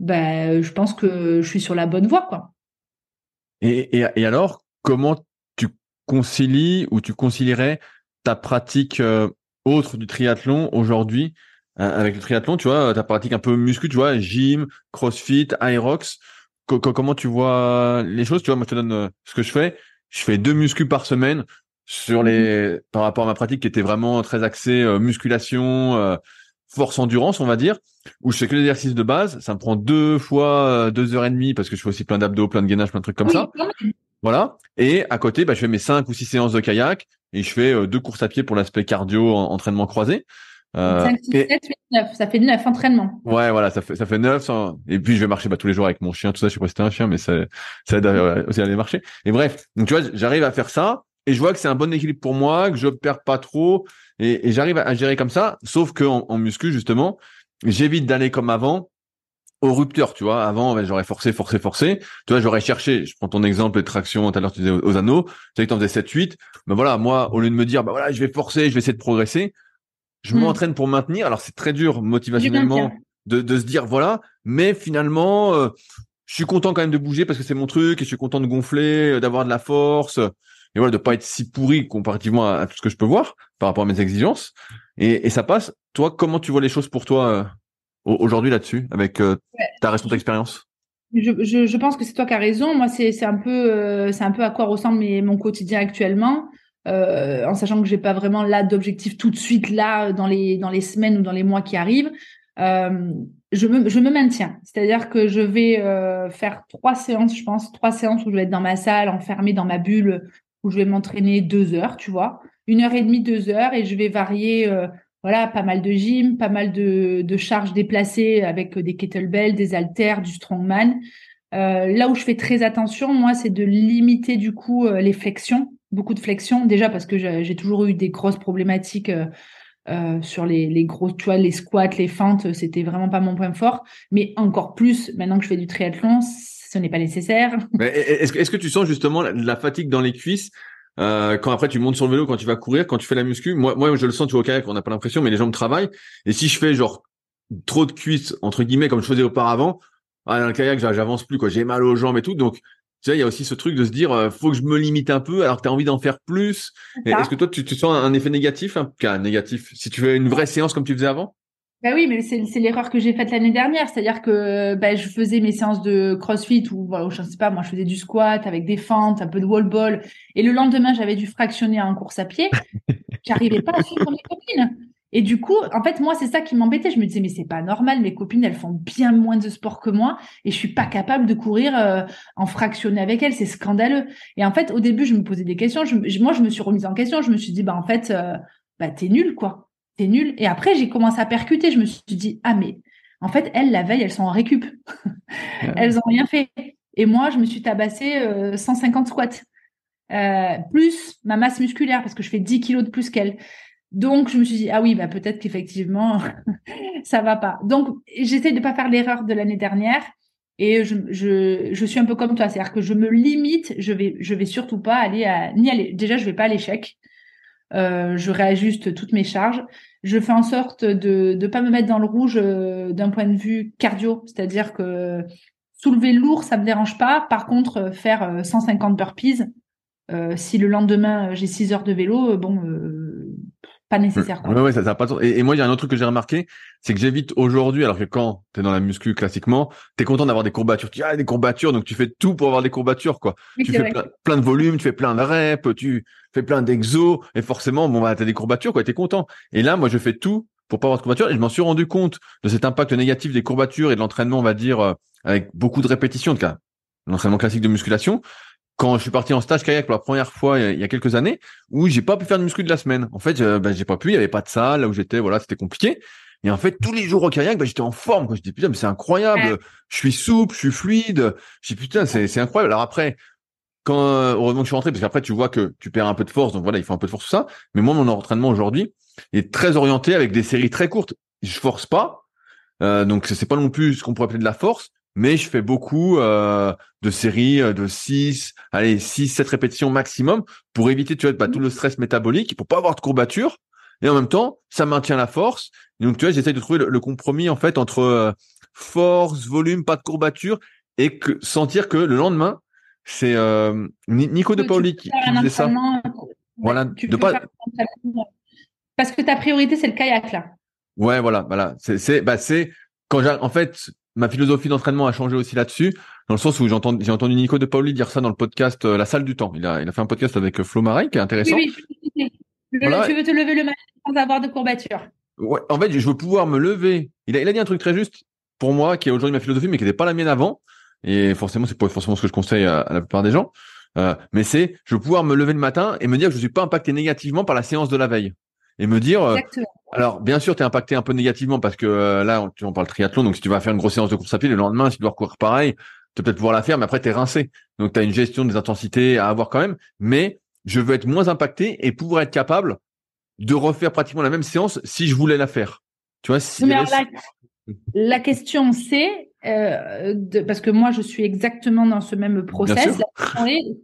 ben, je pense que je suis sur la bonne voie, quoi. Et alors, comment concilie ou tu concilierais ta pratique autre du triathlon aujourd'hui avec le triathlon, tu vois, ta pratique un peu muscu, tu vois, gym, CrossFit, Hyrox, comment tu vois les choses, tu vois, moi je te donne ce que je fais 2 muscu par semaine sur les par rapport à ma pratique qui était vraiment très axée musculation, force endurance, on va dire, où je fais que les exercices de base, ça me prend 2 fois 2h30 parce que je fais aussi plein d'abdos, plein de gainage, plein de trucs comme ça. Voilà. Et à côté, bah, je fais mes 5 ou 6 séances de kayak et je fais 2 courses à pied pour l'aspect cardio, entraînement croisé. 5, 6, 7, 8, 9. Ça fait 9 entraînements. Ouais, voilà, ça fait 9. Ça... Et puis, je vais marcher, bah, tous les jours avec mon chien, tout ça. Je sais pas si c'était un chien, mais ça aide aussi à aller marcher. Et bref. Donc, tu vois, j'arrive à faire ça et je vois que c'est un bon équilibre pour moi, que je perds pas trop et j'arrive à gérer comme ça. Sauf que en muscu, justement, j'évite d'aller comme avant. Au rupteur, tu vois, avant, ben, j'aurais forcé, tu vois, j'aurais cherché, je prends ton exemple, les tractions, tout à l'heure, tu disais aux anneaux, tu sais que t'en faisais 7-8, ben voilà, moi, au lieu de me dire, ben voilà, je vais forcer, je vais essayer de progresser, je m'entraîne pour maintenir, alors c'est très dur, motivationnellement, de se dire, voilà, mais finalement, je suis content quand même de bouger parce que c'est mon truc, et je suis content de gonfler, d'avoir de la force, et voilà, de pas être si pourri comparativement à tout ce que je peux voir, par rapport à mes exigences, et ça passe. Toi, comment tu vois les choses pour toi, aujourd'hui là-dessus, avec ta récente expérience? Je pense que c'est toi qui as raison. Moi, c'est un peu à quoi ressemble mon quotidien actuellement, en sachant que j'ai pas vraiment là d'objectif tout de suite là dans les semaines ou dans les mois qui arrivent. Je me maintiens, c'est-à-dire que je vais faire 3 séances, je pense, 3 séances où je vais être dans ma salle, enfermée dans ma bulle, où je vais m'entraîner 2 heures, tu vois, 1h30, 2 heures, et je vais varier. Voilà, pas mal de gym, pas mal de charges déplacées avec des kettlebells, des haltères, du strongman. Là où je fais très attention, moi, c'est de limiter du coup les flexions, beaucoup de flexions. Déjà parce que j'ai toujours eu des grosses problématiques sur les grosses, tu vois, les squats, les fentes, c'était vraiment pas mon point fort. Mais encore plus, maintenant que je fais du triathlon, ce n'est pas nécessaire. Mais est-ce que tu sens justement la fatigue dans les cuisses ? Quand après tu montes sur le vélo, quand tu vas courir, quand tu fais la muscu, moi je le sens, tu vois, au kayak, on n'a pas l'impression, mais les jambes travaillent. Et si je fais genre trop de cuisses entre guillemets comme je faisais auparavant, dans le kayak j'avance plus, quoi, j'ai mal aux jambes et tout. Donc tu sais, il y a aussi ce truc de se dire faut que je me limite un peu, alors que t'as envie d'en faire plus. Est-ce que toi tu sens un effet négatif, si tu fais une vraie séance comme tu faisais avant? Ben oui, mais c'est l'erreur que j'ai faite l'année dernière, c'est-à-dire que je faisais mes séances de CrossFit ou je sais pas, moi je faisais du squat avec des fentes, un peu de wall ball, et le lendemain j'avais dû fractionner en course à pied. J'arrivais pas à suivre mes copines. Et du coup, en fait, moi c'est ça qui m'embêtait. Je me disais mais c'est pas normal, mes copines elles font bien moins de sport que moi et je suis pas capable de courir en fractionné avec elles, c'est scandaleux. Et en fait, au début je me posais des questions. Moi je me suis remise en question. Je me suis dit t'es nulle, quoi. C'est nul. Et après, j'ai commencé à percuter. Je me suis dit, ah, mais en fait, elles, la veille, elles sont en récup. Elles n'ont rien fait. Et moi, je me suis tabassée 150 squats, plus ma masse musculaire, parce que je fais 10 kilos de plus qu'elles. Donc, je me suis dit, ah oui, bah, peut-être qu'effectivement, ça va pas. Donc, j'essaie de pas faire l'erreur de l'année dernière. Et je suis un peu comme toi. C'est-à-dire que je me limite. Je vais surtout pas aller déjà, je vais pas à l'échec. Je réajuste toutes mes charges. Je fais en sorte de pas me mettre dans le rouge d'un point de vue cardio, c'est-à-dire que soulever lourd, ça me dérange pas. Par contre, faire 150 burpees, si le lendemain j'ai 6 heures de vélo, pas nécessaire. Ouais, ça n'a pas de sens. Et moi, il y a un autre truc que j'ai remarqué, c'est que j'évite aujourd'hui, alors que quand t'es dans la muscu classiquement, t'es content d'avoir des courbatures. Tu dis, des courbatures, donc tu fais tout pour avoir des courbatures, quoi. Oui, tu fais plein de volumes, tu fais plein de reps, tu fais plein d'exos, et forcément, t'as des courbatures, quoi, t'es content. Et là, moi, je fais tout pour pas avoir de courbatures, et je m'en suis rendu compte de cet impact négatif des courbatures et de l'entraînement, on va dire, avec beaucoup de répétitions, en tout cas, l'entraînement classique de musculation. quand je suis parti en stage kayak pour la première fois il y a quelques années, où j'ai pas pu faire de muscu de la semaine. En fait, j'ai pas pu, il y avait pas de salle là où j'étais, voilà, c'était compliqué. Et en fait, tous les jours au kayak, j'étais en forme, quoi. Je dis putain, mais c'est incroyable. Je suis souple, je suis fluide. Je dis putain, c'est incroyable. Alors après, quand heureusement que je suis rentré, parce qu'après tu vois que tu perds un peu de force, donc voilà, il faut un peu de force tout ça. Mais moi, mon entraînement aujourd'hui est très orienté avec des séries très courtes. Je force pas, donc c'est pas non plus ce qu'on pourrait appeler de la force, mais je fais beaucoup de séries de 6-7 répétitions maximum pour éviter, tu vois, tout le stress métabolique, pour pas avoir de courbatures. Et en même temps, ça maintient la force. Donc, tu vois, j'essaie de trouver le compromis, en fait, entre force, volume, pas de courbature, et que sentir que le lendemain, c'est Nico de Paoli qui faisait ça. Voilà, de pas... Parce que ta priorité, c'est le kayak, là. Ouais, voilà. C'est quand j'ai, en fait, ma philosophie d'entraînement a changé aussi là-dessus, dans le sens où j'ai entendu Nico de Paoli dire ça dans le podcast La Salle du Temps. Il a fait un podcast avec Flo Marais qui est intéressant. Oui. Voilà. Tu veux te lever le matin sans avoir de courbature. Ouais, en fait, je veux pouvoir me lever. Il a dit un truc très juste pour moi, qui est aujourd'hui ma philosophie, mais qui n'était pas la mienne avant. Et forcément, c'est pas forcément ce que je conseille à la plupart des gens. Mais c'est, je veux pouvoir me lever le matin et me dire que je ne suis pas impacté négativement par la séance de la veille. Et me dire, alors bien sûr, tu es impacté un peu négativement parce que là, on parle triathlon. Donc, si tu vas faire une grosse séance de course à pied, le lendemain, si tu dois courir pareil, tu vas peut-être pouvoir la faire, mais après, tu es rincé. Donc, tu as une gestion des intensités à avoir quand même. Mais je veux être moins impacté et pouvoir être capable de refaire pratiquement la même séance si je voulais la faire. Tu vois, si la question, c'est parce que moi, je suis exactement dans ce même process.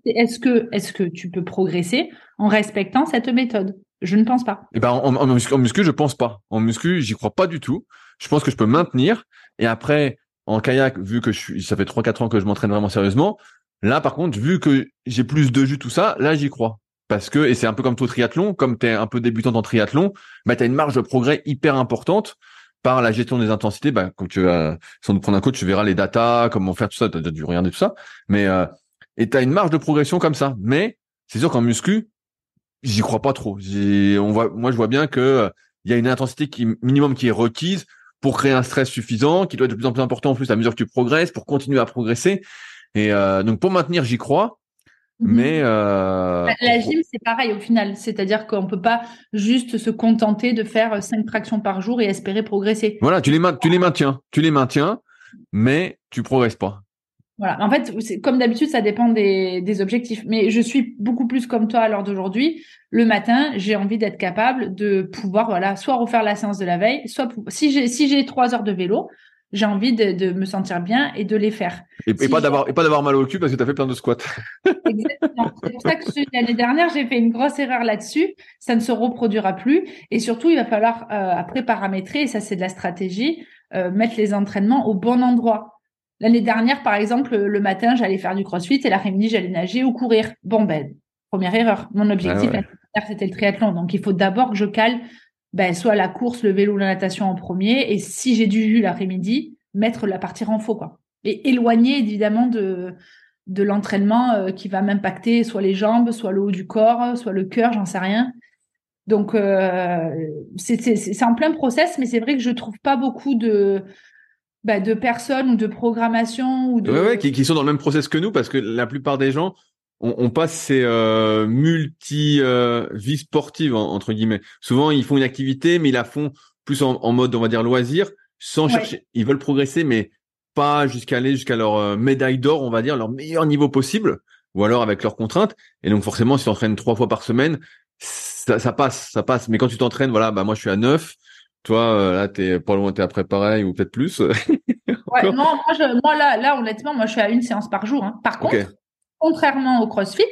Est-ce que tu peux progresser en respectant cette méthode ? Je ne pense pas. Et ben, en muscu, je pense pas. En muscu, j'y crois pas du tout. Je pense que je peux maintenir. Et après, en kayak, vu que ça fait 3-4 ans que je m'entraîne vraiment sérieusement. Là, par contre, vu que j'ai plus de jus, tout ça, là, j'y crois. Parce que, et c'est un peu comme toi au triathlon, comme t'es un peu débutante en triathlon, t'as une marge de progrès hyper importante par la gestion des intensités. Comme tu vas, sans nous prendre un coach, tu verras les datas, comment faire tout ça, t'as dû regarder tout ça. Mais, et t'as une marge de progression comme ça. Mais, c'est sûr qu'en muscu, j'y crois pas trop. Moi, je vois bien que il y a une intensité minimum qui est requise pour créer un stress suffisant, qui doit être de plus en plus important en plus à mesure que tu progresses, pour continuer à progresser. Et donc pour maintenir, j'y crois, mais la gym, c'est pareil au final, c'est-à-dire qu'on peut pas juste se contenter de faire 5 tractions par jour et espérer progresser. Voilà, tu les maintiens, mais tu progresses pas. Voilà, en fait, c'est comme d'habitude, ça dépend des objectifs, mais je suis beaucoup plus comme toi à l'heure d'aujourd'hui. Le matin, j'ai envie d'être capable de pouvoir, voilà, soit refaire la séance de la veille, soit si j'ai 3 heures de vélo, j'ai envie de me sentir bien et de les faire. Et pas d'avoir mal au cul parce que tu as fait plein de squats. Exactement. C'est pour ça que l'année dernière, j'ai fait une grosse erreur là-dessus. Ça ne se reproduira plus. Et surtout, il va falloir après paramétrer, et ça c'est de la stratégie, mettre les entraînements au bon endroit. L'année dernière, par exemple, le matin, j'allais faire du crossfit et l'après-midi, j'allais nager ou courir. Première erreur. Mon objectif, l'année dernière, c'était le triathlon. Donc, il faut d'abord que je cale soit la course, le vélo, la natation en premier, et si j'ai du jus l'après-midi, mettre la partie renfo, quoi. Et éloigner évidemment de l'entraînement qui va m'impacter soit les jambes, soit le haut du corps, soit le cœur, j'en sais rien. Donc c'est en plein process, mais c'est vrai que je trouve pas beaucoup de personnes ou de programmation ou de qui sont dans le même process que nous, parce que la plupart des gens on passe ces multi-vies sportives, entre guillemets. Souvent, ils font une activité, mais ils la font plus en mode, on va dire, loisir, sans chercher. Ils veulent progresser, mais pas jusqu'à leur médaille d'or, on va dire, leur meilleur niveau possible, ou alors avec leurs contraintes. Et donc, forcément, si tu t'entraînes 3 fois par semaine, ça passe. Mais quand tu t'entraînes, moi, je suis à 9. Toi, là, t'es pas loin, t'es après pareil, ou peut-être plus. Moi, honnêtement, je suis à 1 séance par jour, hein. Par contre, contrairement au CrossFit,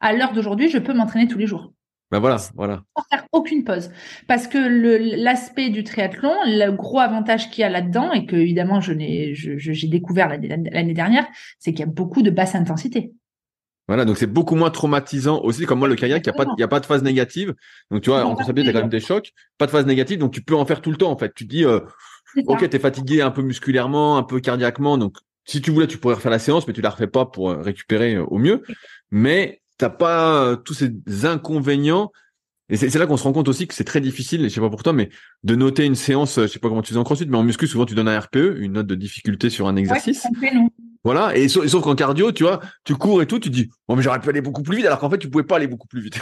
à l'heure d'aujourd'hui, je peux m'entraîner tous les jours. Voilà. Sans faire aucune pause. Parce que l'aspect du triathlon, le gros avantage qu'il y a là-dedans, et que évidemment j'ai découvert l'année dernière, c'est qu'il y a beaucoup de basse intensité. Voilà, donc c'est beaucoup moins traumatisant aussi. Comme moi, le kayak, il n'y a pas de phase négative. Donc tu vois, en course à pied, t'as quand même des chocs. Pas de phase négative, donc tu peux en faire tout le temps, en fait. Tu te dis, ok, t'es fatigué un peu musculairement, un peu cardiaquement, donc si tu voulais, tu pourrais refaire la séance, mais tu la refais pas pour récupérer au mieux. Mais t'as pas tous ces inconvénients. Et c'est là qu'on se rend compte aussi que c'est très difficile, je sais pas pour toi, mais de noter une séance, je sais pas comment tu fais en crossfit, mais en muscu, souvent tu donnes un RPE, une note de difficulté sur un exercice. Voilà. Et sauf qu'en cardio, tu vois, tu cours et tout, tu dis, oh, mais j'aurais pu aller beaucoup plus vite, alors qu'en fait, tu pouvais pas aller beaucoup plus vite.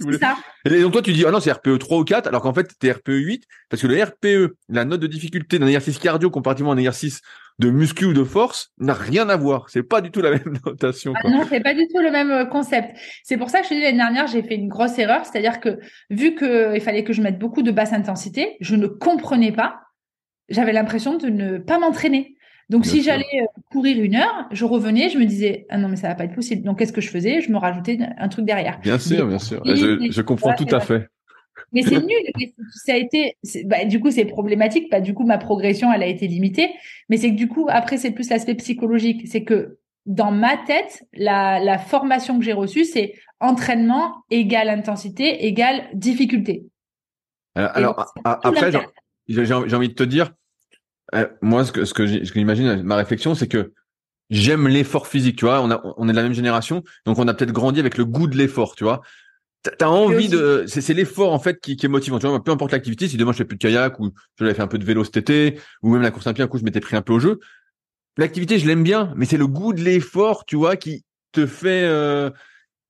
C'est ça. Et donc, toi, tu dis, ah non, c'est RPE 3 ou 4, alors qu'en fait, t'es RPE 8, parce que le RPE, la note de difficulté d'un exercice cardio comparativement à un exercice de muscu ou de force n'a rien à voir. C'est pas du tout la même notation, quoi. Ah non, c'est pas du tout le même concept. C'est pour ça que je te dis, l'année dernière, j'ai fait une grosse erreur. C'est-à-dire que, vu que il fallait que je mette beaucoup de basse intensité, je ne comprenais pas. J'avais l'impression de ne pas m'entraîner. Donc, bien si sûr. J'allais courir une heure, je revenais, je me disais, ah non, mais ça va pas être possible. Donc, qu'est-ce que je faisais? Je me rajoutais un truc derrière. Bien sûr, bien sûr. Je comprends tout à fait. Mais c'est nul. Ça a été, bah, du coup, c'est problématique. Bah, du coup, ma progression, elle a été limitée. Mais c'est que du coup, après, c'est plus l'aspect psychologique. C'est que dans ma tête, la formation que j'ai reçue, c'est entraînement égale intensité égale difficulté. Alors après, j'ai envie de te dire, moi, ce que j'imagine, ma réflexion, c'est que j'aime l'effort physique, tu vois. On est de la même génération, donc on a peut-être grandi avec le goût de l'effort, tu vois. T'as envie de, c'est l'effort, en fait, qui est motivant, tu vois. Peu importe l'activité, si demain je fais plus de kayak, ou je l'avais fait un peu de vélo cet été, ou même la course à pied, un coup, je m'étais pris un peu au jeu. L'activité, je l'aime bien, mais c'est le goût de l'effort, tu vois, qui te fait,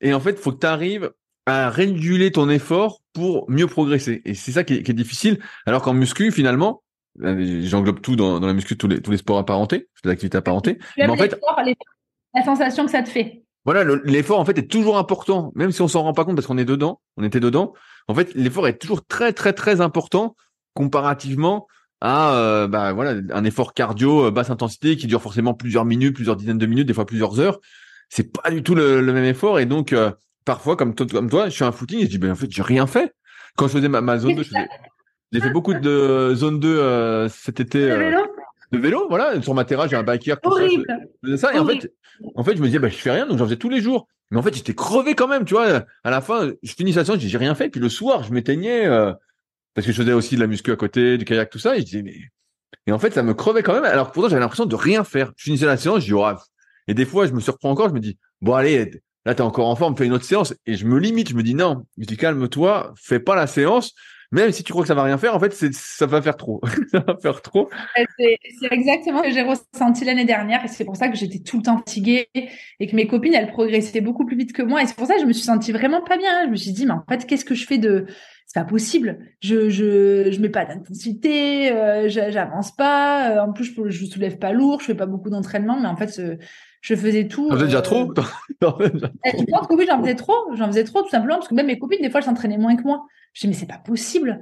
et en fait, faut que t'arrives à réguler ton effort pour mieux progresser. Et c'est ça qui est difficile. Alors qu'en muscu, finalement, j'englobe tout dans la muscu, tous les sports apparentés, toutes les activités apparentées. Mais en fait, la sensation que ça te fait. Voilà, l'effort, en fait, est toujours important, même si on s'en rend pas compte parce qu'on est dedans, on était dedans. En fait, l'effort est toujours très, très, très important comparativement à, un effort cardio, basse intensité qui dure forcément plusieurs minutes, plusieurs dizaines de minutes, des fois plusieurs heures. C'est pas du tout le même effort. Et donc, parfois, comme toi, je suis un footing et je dis, en fait, j'ai rien fait. Quand je faisais ma zone 2, j'ai fait beaucoup de zone 2 cet été. De vélo, voilà. Sur ma terrasse, j'ai un biker. Horrible. Ça, et en fait, je me disais, je fais rien, donc j'en faisais tous les jours. Mais en fait, j'étais crevé quand même, tu vois. À la fin, je finis la séance, j'ai rien fait. Puis le soir, je m'éteignais parce que je faisais aussi de la muscu à côté, du kayak, tout ça. Et je disais, mais... Et en fait, ça me crevait quand même. Alors pourtant, j'avais l'impression de rien faire. Je finissais la séance, je dis, oh. Et des fois, je me surprends encore, je me dis, bon, allez, là, t'es encore en forme, fais une autre séance. Et je me limite, je me dis, non, je dis, calme-toi, fais pas la séance. Même si tu crois que ça va rien faire, en fait, ça va faire trop. Ça va faire trop. C'est exactement ce que j'ai ressenti l'année dernière. Et c'est pour ça que j'étais tout le temps fatiguée et que mes copines, elles progressaient beaucoup plus vite que moi. Et c'est pour ça que je me suis sentie vraiment pas bien. Je me suis dit, mais en fait, qu'est-ce que je fais de... C'est pas possible. Je mets pas d'intensité, j'avance pas. En plus, je soulève pas lourd, je fais pas beaucoup d'entraînement. Mais en fait, je faisais tout. T'en faisais déjà trop. Je pense que oui, j'en faisais trop, tout simplement, parce que même mes copines, des fois, elles s'entraînaient moins que moi. Je dis, mais c'est pas possible.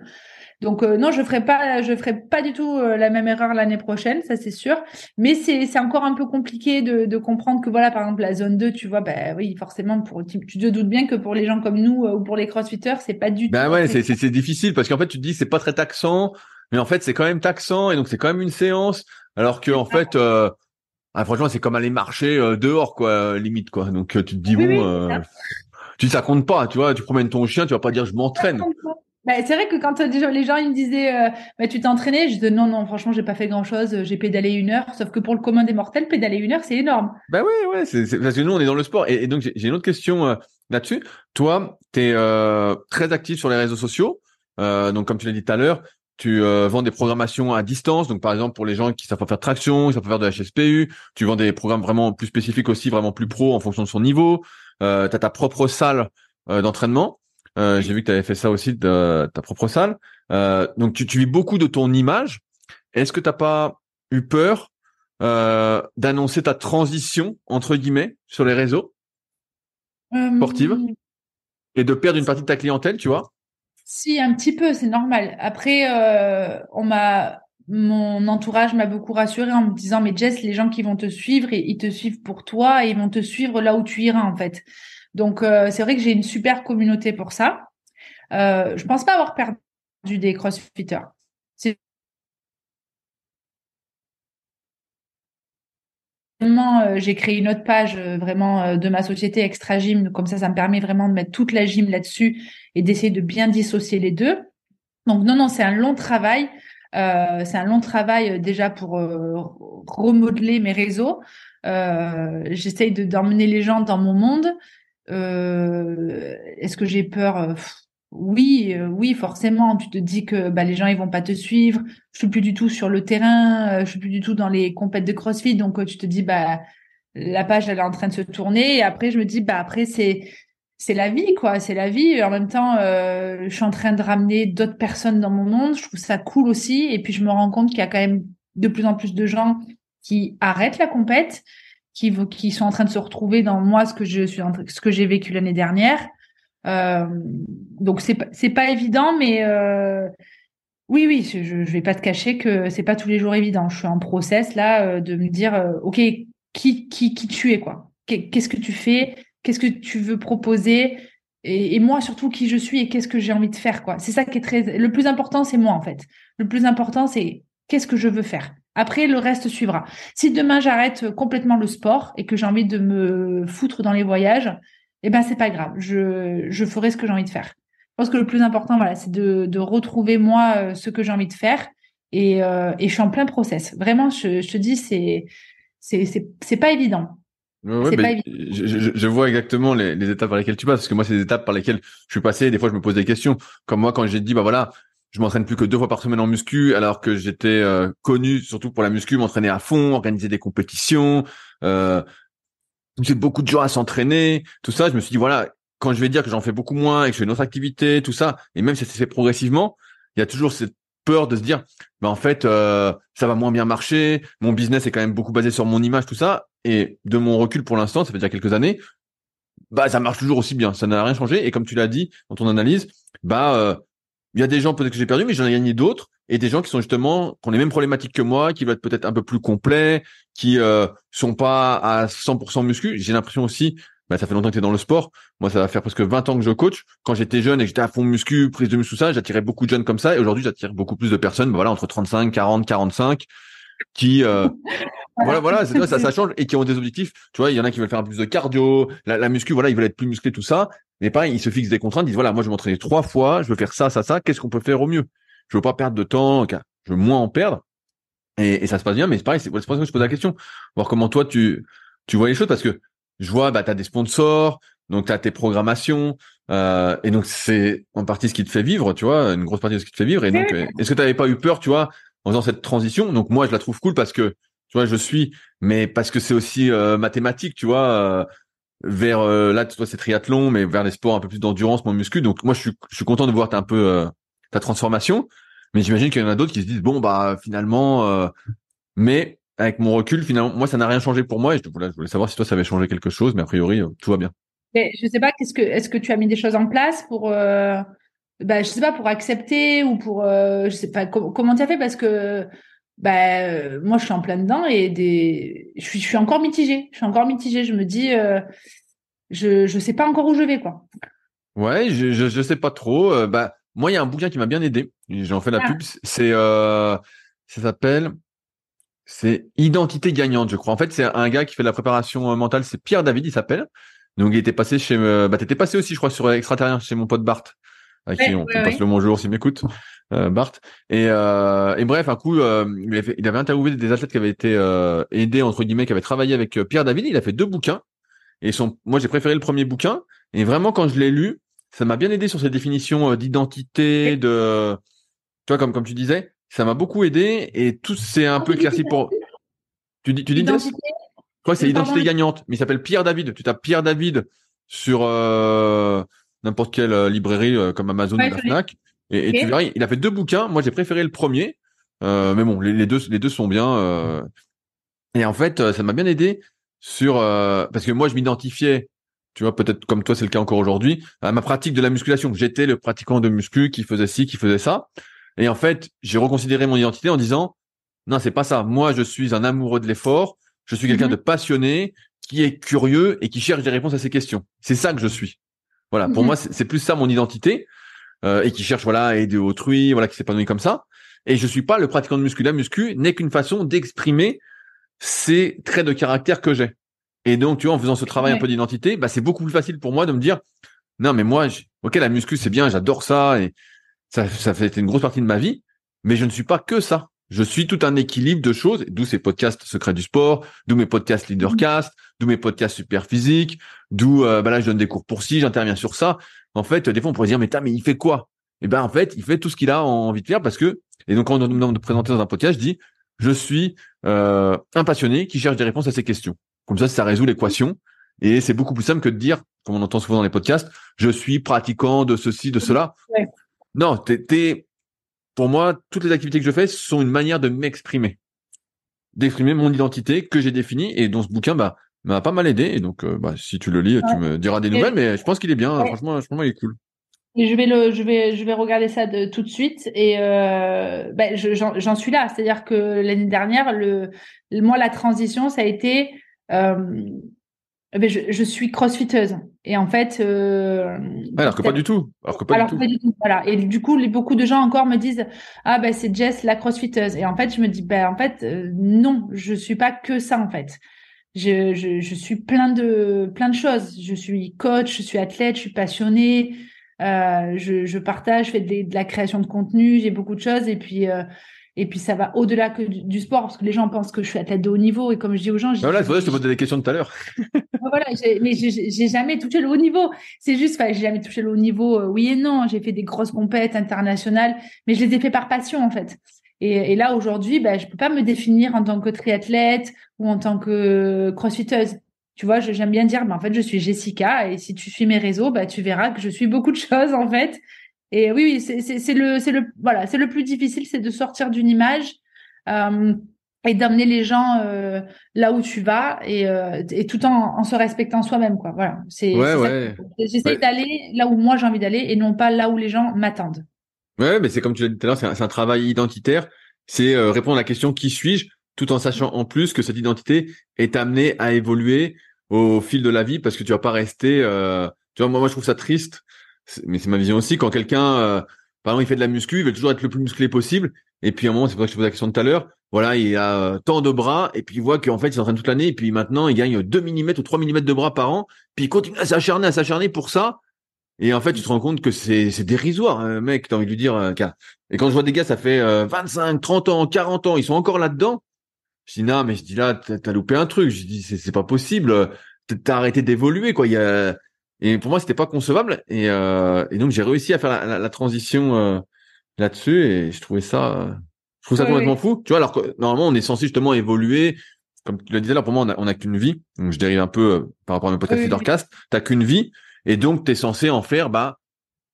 Donc, non, je ferai pas du tout la même erreur l'année prochaine, ça c'est sûr. Mais c'est encore un peu compliqué de comprendre que voilà, par exemple, la zone 2, tu vois, oui, forcément, tu te doutes bien que pour les gens comme nous ou pour les crossfitters, c'est pas du tout. Ben ouais, c'est difficile parce qu'en fait, tu te dis, c'est pas très taxant, mais en fait, c'est quand même taxant et donc c'est quand même une séance. Alors que, en fait, franchement, c'est comme aller marcher dehors, quoi, limite, quoi. Donc, tu te dis, ça compte pas, tu vois, tu promènes ton chien, tu vas pas dire je m'entraîne. C'est vrai que quand les gens ils me disaient tu t'es entraîné, je dis non, franchement, j'ai pas fait grand-chose, j'ai pédalé une heure, sauf que pour le commun des mortels, pédaler une heure, c'est énorme. Bah ouais, c'est parce que nous on est dans le sport et donc j'ai une autre question là-dessus. Toi, tu es très actif sur les réseaux sociaux. Donc comme tu l'as dit tout à l'heure, tu vends des programmations à distance, donc par exemple pour les gens qui savent pas faire de traction, qui savent pas faire de HSPU, tu vends des programmes vraiment plus spécifiques aussi, vraiment plus pro en fonction de son niveau. T'as ta propre salle d'entraînement. J'ai vu que t'avais fait ça aussi, de ta propre salle. Donc tu vis beaucoup de ton image. Est-ce que t'as pas eu peur d'annoncer ta transition entre guillemets sur les réseaux sportifs et de perdre une partie de ta clientèle, tu vois? Si, un petit peu, c'est normal. Après, mon entourage m'a beaucoup rassurée en me disant, mais Jess, les gens qui vont te suivre, ils te suivent pour toi et ils vont te suivre là où tu iras, en fait. Donc, c'est vrai que j'ai une super communauté pour ça. Je pense pas avoir perdu des crossfitters. C'est j'ai créé une autre page vraiment de ma société Extra Gym. Comme ça me permet vraiment de mettre toute la gym là-dessus et d'essayer de bien dissocier les deux. Donc, non, c'est un long travail. Déjà pour remodeler mes réseaux. J'essaye d'emmener les gens dans mon monde. Est-ce que j'ai peur ? Oui, forcément. Tu te dis que les gens ils vont pas te suivre. Je suis plus du tout sur le terrain. Je suis plus du tout dans les compètes de CrossFit. Donc tu te dis la page elle est en train de se tourner. Et après je me dis après c'est la vie quoi. C'est la vie. Et en même temps je suis en train de ramener d'autres personnes dans mon monde. Je trouve ça cool aussi. Et puis je me rends compte qu'il y a quand même de plus en plus de gens qui arrêtent la compète, qui sont en train de se retrouver dans moi ce que j'ai vécu l'année dernière. Donc c'est pas évident, mais oui, je vais pas te cacher que c'est pas tous les jours évident. Je suis en process là de me dire ok, qui tu es quoi, qu'est-ce que tu fais, qu'est-ce que tu veux proposer, et moi surtout qui je suis et qu'est-ce que j'ai envie de faire quoi. C'est ça qui est le plus important, c'est moi en fait. Le plus important c'est qu'est-ce que je veux faire. Après, le reste suivra. Si demain j'arrête complètement le sport et que j'ai envie de me foutre dans les voyages, c'est pas grave, je ferai ce que j'ai envie de faire. Je pense que le plus important, c'est de retrouver moi ce que j'ai envie de faire, et je suis en plein process. Vraiment, je te dis, c'est pas évident. Ouais, pas évident. Je vois exactement les étapes par lesquelles tu passes, parce que moi, c'est des étapes par lesquelles je suis passé. Des fois, je me pose des questions. Comme moi, quand j'ai dit, je m'entraîne plus que 2 fois par semaine en muscu, alors que j'étais connu surtout pour la muscu, m'entraîner à fond, organiser des compétitions. J'ai beaucoup de gens à s'entraîner, tout ça. Je me suis dit, quand je vais dire que j'en fais beaucoup moins et que je fais une autre activité, tout ça, et même si ça s'est fait progressivement, il y a toujours cette peur de se dire, ça va moins bien marcher, mon business est quand même beaucoup basé sur mon image, tout ça. Et de mon recul pour l'instant, ça fait déjà quelques années, ça marche toujours aussi bien, ça n'a rien changé. Et comme tu l'as dit dans ton analyse, il y a des gens peut-être que j'ai perdu, mais j'en ai gagné d'autres, et des gens qui sont justement, qui ont les mêmes problématiques que moi, qui veulent être peut-être un peu plus complets, qui sont pas à 100% muscu. J'ai l'impression aussi, ça fait longtemps que tu es dans le sport. Moi, ça va faire presque 20 ans que je coach. Quand j'étais jeune et que j'étais à fond muscu, prise de muscu, tout ça, j'attirais beaucoup de jeunes comme ça. Et aujourd'hui, j'attire beaucoup plus de personnes, entre 35, 40, 45, qui… ça change, et qui ont des objectifs. Tu vois, il y en a qui veulent faire plus de cardio, la muscu, ils veulent être plus musclés, tout ça. Mais pareil, ils se fixent des contraintes, ils disent, moi, je vais m'entraîner 3 fois, je veux faire ça, ça, ça, qu'est-ce qu'on peut faire au mieux? Je veux pas perdre de temps, je veux moins en perdre. Et ça se passe bien, mais c'est pareil, c'est pour ça que je pose la question. Voir comment toi, tu vois les choses, parce que je vois, t'as des sponsors, donc t'as tes programmations, et donc c'est en partie ce qui te fait vivre, tu vois, une grosse partie de ce qui te fait vivre. Et donc, est-ce que t'avais pas eu peur, tu vois, en faisant cette transition? Donc moi, je la trouve cool parce que, tu vois, je suis, mais parce que c'est aussi mathématique, tu vois, vers là, toi c'est triathlon, mais vers les sports un peu plus d'endurance, moins muscu. Donc moi, je suis content de voir un peu ta transformation, mais j'imagine qu'il y en a d'autres qui se disent finalement, mais avec mon recul, finalement, moi ça n'a rien changé pour moi. Et je voulais savoir si toi ça avait changé quelque chose, mais a priori tout va bien. Mais je sais pas, est-ce que tu as mis des choses en place pour je sais pas, pour accepter, ou pour je sais pas comment tu as fait, parce que moi je suis en plein dedans, et je suis encore mitigée. Je me dis je sais pas encore où je vais quoi. Ouais, je sais pas trop. Moi il y a un bouquin qui m'a bien aidé. J'en fais la pub. C'est ça s'appelle Identité gagnante, je crois. En fait, c'est un gars qui fait de la préparation mentale, c'est Pierre David, il s'appelle. Donc il était passé chez t'étais passé aussi, je crois, sur Extraterrien, chez mon pote Bart, à qui on passe le bonjour s'il m'écoute. Bart, et bref, un coup il avait interviewé des athlètes qui avaient été aidés, entre guillemets, qui avaient travaillé avec Pierre David. Il a fait 2 bouquins, et moi j'ai préféré le premier bouquin, et vraiment quand je l'ai lu, ça m'a bien aidé sur cette définition d'identité, de, tu vois, comme tu disais, ça m'a beaucoup aidé, et tout c'est un peu éclairci pour tu dis identité. Quoi, c'est Identité gagnante, mais il s'appelle Pierre David. Tu tapes Pierre David sur n'importe quelle librairie comme Amazon ou la Fnac. Et tu verras, il a fait 2 bouquins. Moi, j'ai préféré le premier, mais bon, les deux sont bien. Et en fait, ça m'a bien aidé sur parce que moi, je m'identifiais, tu vois, peut-être comme toi, c'est le cas encore aujourd'hui, à ma pratique de la musculation. J'étais le pratiquant de muscu qui faisait ci, qui faisait ça. Et en fait, j'ai reconsidéré mon identité en disant non, c'est pas ça. Moi, je suis un amoureux de l'effort. Je suis quelqu'un de passionné, qui est curieux et qui cherche des réponses à ses questions. C'est ça que je suis. Voilà. Pour moi, c'est plus ça mon identité. Et qui cherche à aider autrui, qui s'épanouit comme ça. Et je suis pas le pratiquant de muscu. La muscu n'est qu'une façon d'exprimer ces traits de caractère que j'ai. Et donc, tu vois, en faisant ce travail un peu d'identité, c'est beaucoup plus facile pour moi de me dire non, mais moi, la muscu, c'est bien, j'adore ça, et ça fait une grosse partie de ma vie, mais je ne suis pas que ça. Je suis tout un équilibre de choses, d'où ces podcasts Secrets du Sport, d'où mes podcasts Leadercast, d'où mes podcasts Superphysique, d'où là je donne des cours pour ci, j'interviens sur ça. En fait, des fois on pourrait dire mais il fait quoi? Et ben en fait, il fait tout ce qu'il a envie de faire parce que. Et donc quand on me présente dans un podcast, je dis je suis un passionné qui cherche des réponses à ces questions. Comme ça, ça résout l'équation et c'est beaucoup plus simple que de dire, comme on entend souvent dans les podcasts, je suis pratiquant de ceci, de cela. Ouais. Non, pour moi, toutes les activités que je fais sont une manière de m'exprimer, d'exprimer mon identité que j'ai définie et dont ce bouquin m'a pas mal aidé. Et donc, si tu le lis, tu me diras des nouvelles, mais je pense qu'il est bien. Ouais. Franchement, il est cool. Et je vais regarder ça tout de suite et j'en suis là. C'est-à-dire que l'année dernière, moi, la transition, ça a été je suis crossfiteuse. Et en fait, alors que pas du tout. Voilà. Et du coup, beaucoup de gens encore me disent c'est Jess la crossfiteuse. Et en fait, je me dis non, je suis pas que ça en fait. Je suis plein de choses. Je suis coach, je suis athlète, je suis passionnée. Je partage, je fais de la création de contenu, j'ai beaucoup de choses et puis ça va au-delà que du sport parce que les gens pensent que je suis athlète de haut niveau et comme je dis aux gens, je te posais des questions tout à l'heure. Voilà, mais j'ai jamais touché le haut niveau. C'est juste, j'ai jamais touché le haut niveau. Oui et non, j'ai fait des grosses compètes internationales, mais je les ai fait par passion en fait. Et là aujourd'hui, je peux pas me définir en tant que triathlète ou en tant que crossfiteuse. Tu vois, j'aime bien dire, en fait, je suis Jessica et si tu suis mes réseaux, tu verras que je suis beaucoup de choses, en fait. Et oui, c'est le plus difficile, c'est de sortir d'une image et d'amener les gens là où tu vas et tout en se respectant soi-même, quoi. Voilà. J'essaie d'aller là où moi j'ai envie d'aller et non pas là où les gens m'attendent. Ouais, mais c'est comme tu l'as dit tout à l'heure, c'est un travail identitaire. C'est répondre à la question qui suis-je, tout en sachant en plus que cette identité est amenée à évoluer au fil de la vie parce que tu vas pas rester tu vois moi je trouve ça triste mais c'est ma vision aussi quand quelqu'un par exemple il fait de la muscu, il veut toujours être le plus musclé possible et puis à un moment c'est pour ça que je te pose la question tout à l'heure, voilà, il a tant de bras et puis il voit qu'en fait il s'entraîne toute l'année et puis maintenant il gagne 2 mm ou 3 mm de bras par an puis il continue à s'acharner pour ça et en fait tu te rends compte que c'est dérisoire hein, mec, t'as envie de lui dire et quand je vois des gars ça fait 25, 30 ans, 40 ans, ils sont encore là-dedans. Je dis non, mais je dis là, t'as loupé un truc. Je dis c'est pas possible. T'as arrêté d'évoluer quoi. Et pour moi c'était pas concevable. Et donc j'ai réussi à faire la transition là-dessus et je trouvais ça, complètement fou. Tu vois alors que normalement on est censé justement évoluer. Comme tu le disais là, pour moi on a qu'une vie. Donc je dérive un peu par rapport à mes podcasts Leadercast. T'as qu'une vie et donc t'es censé en faire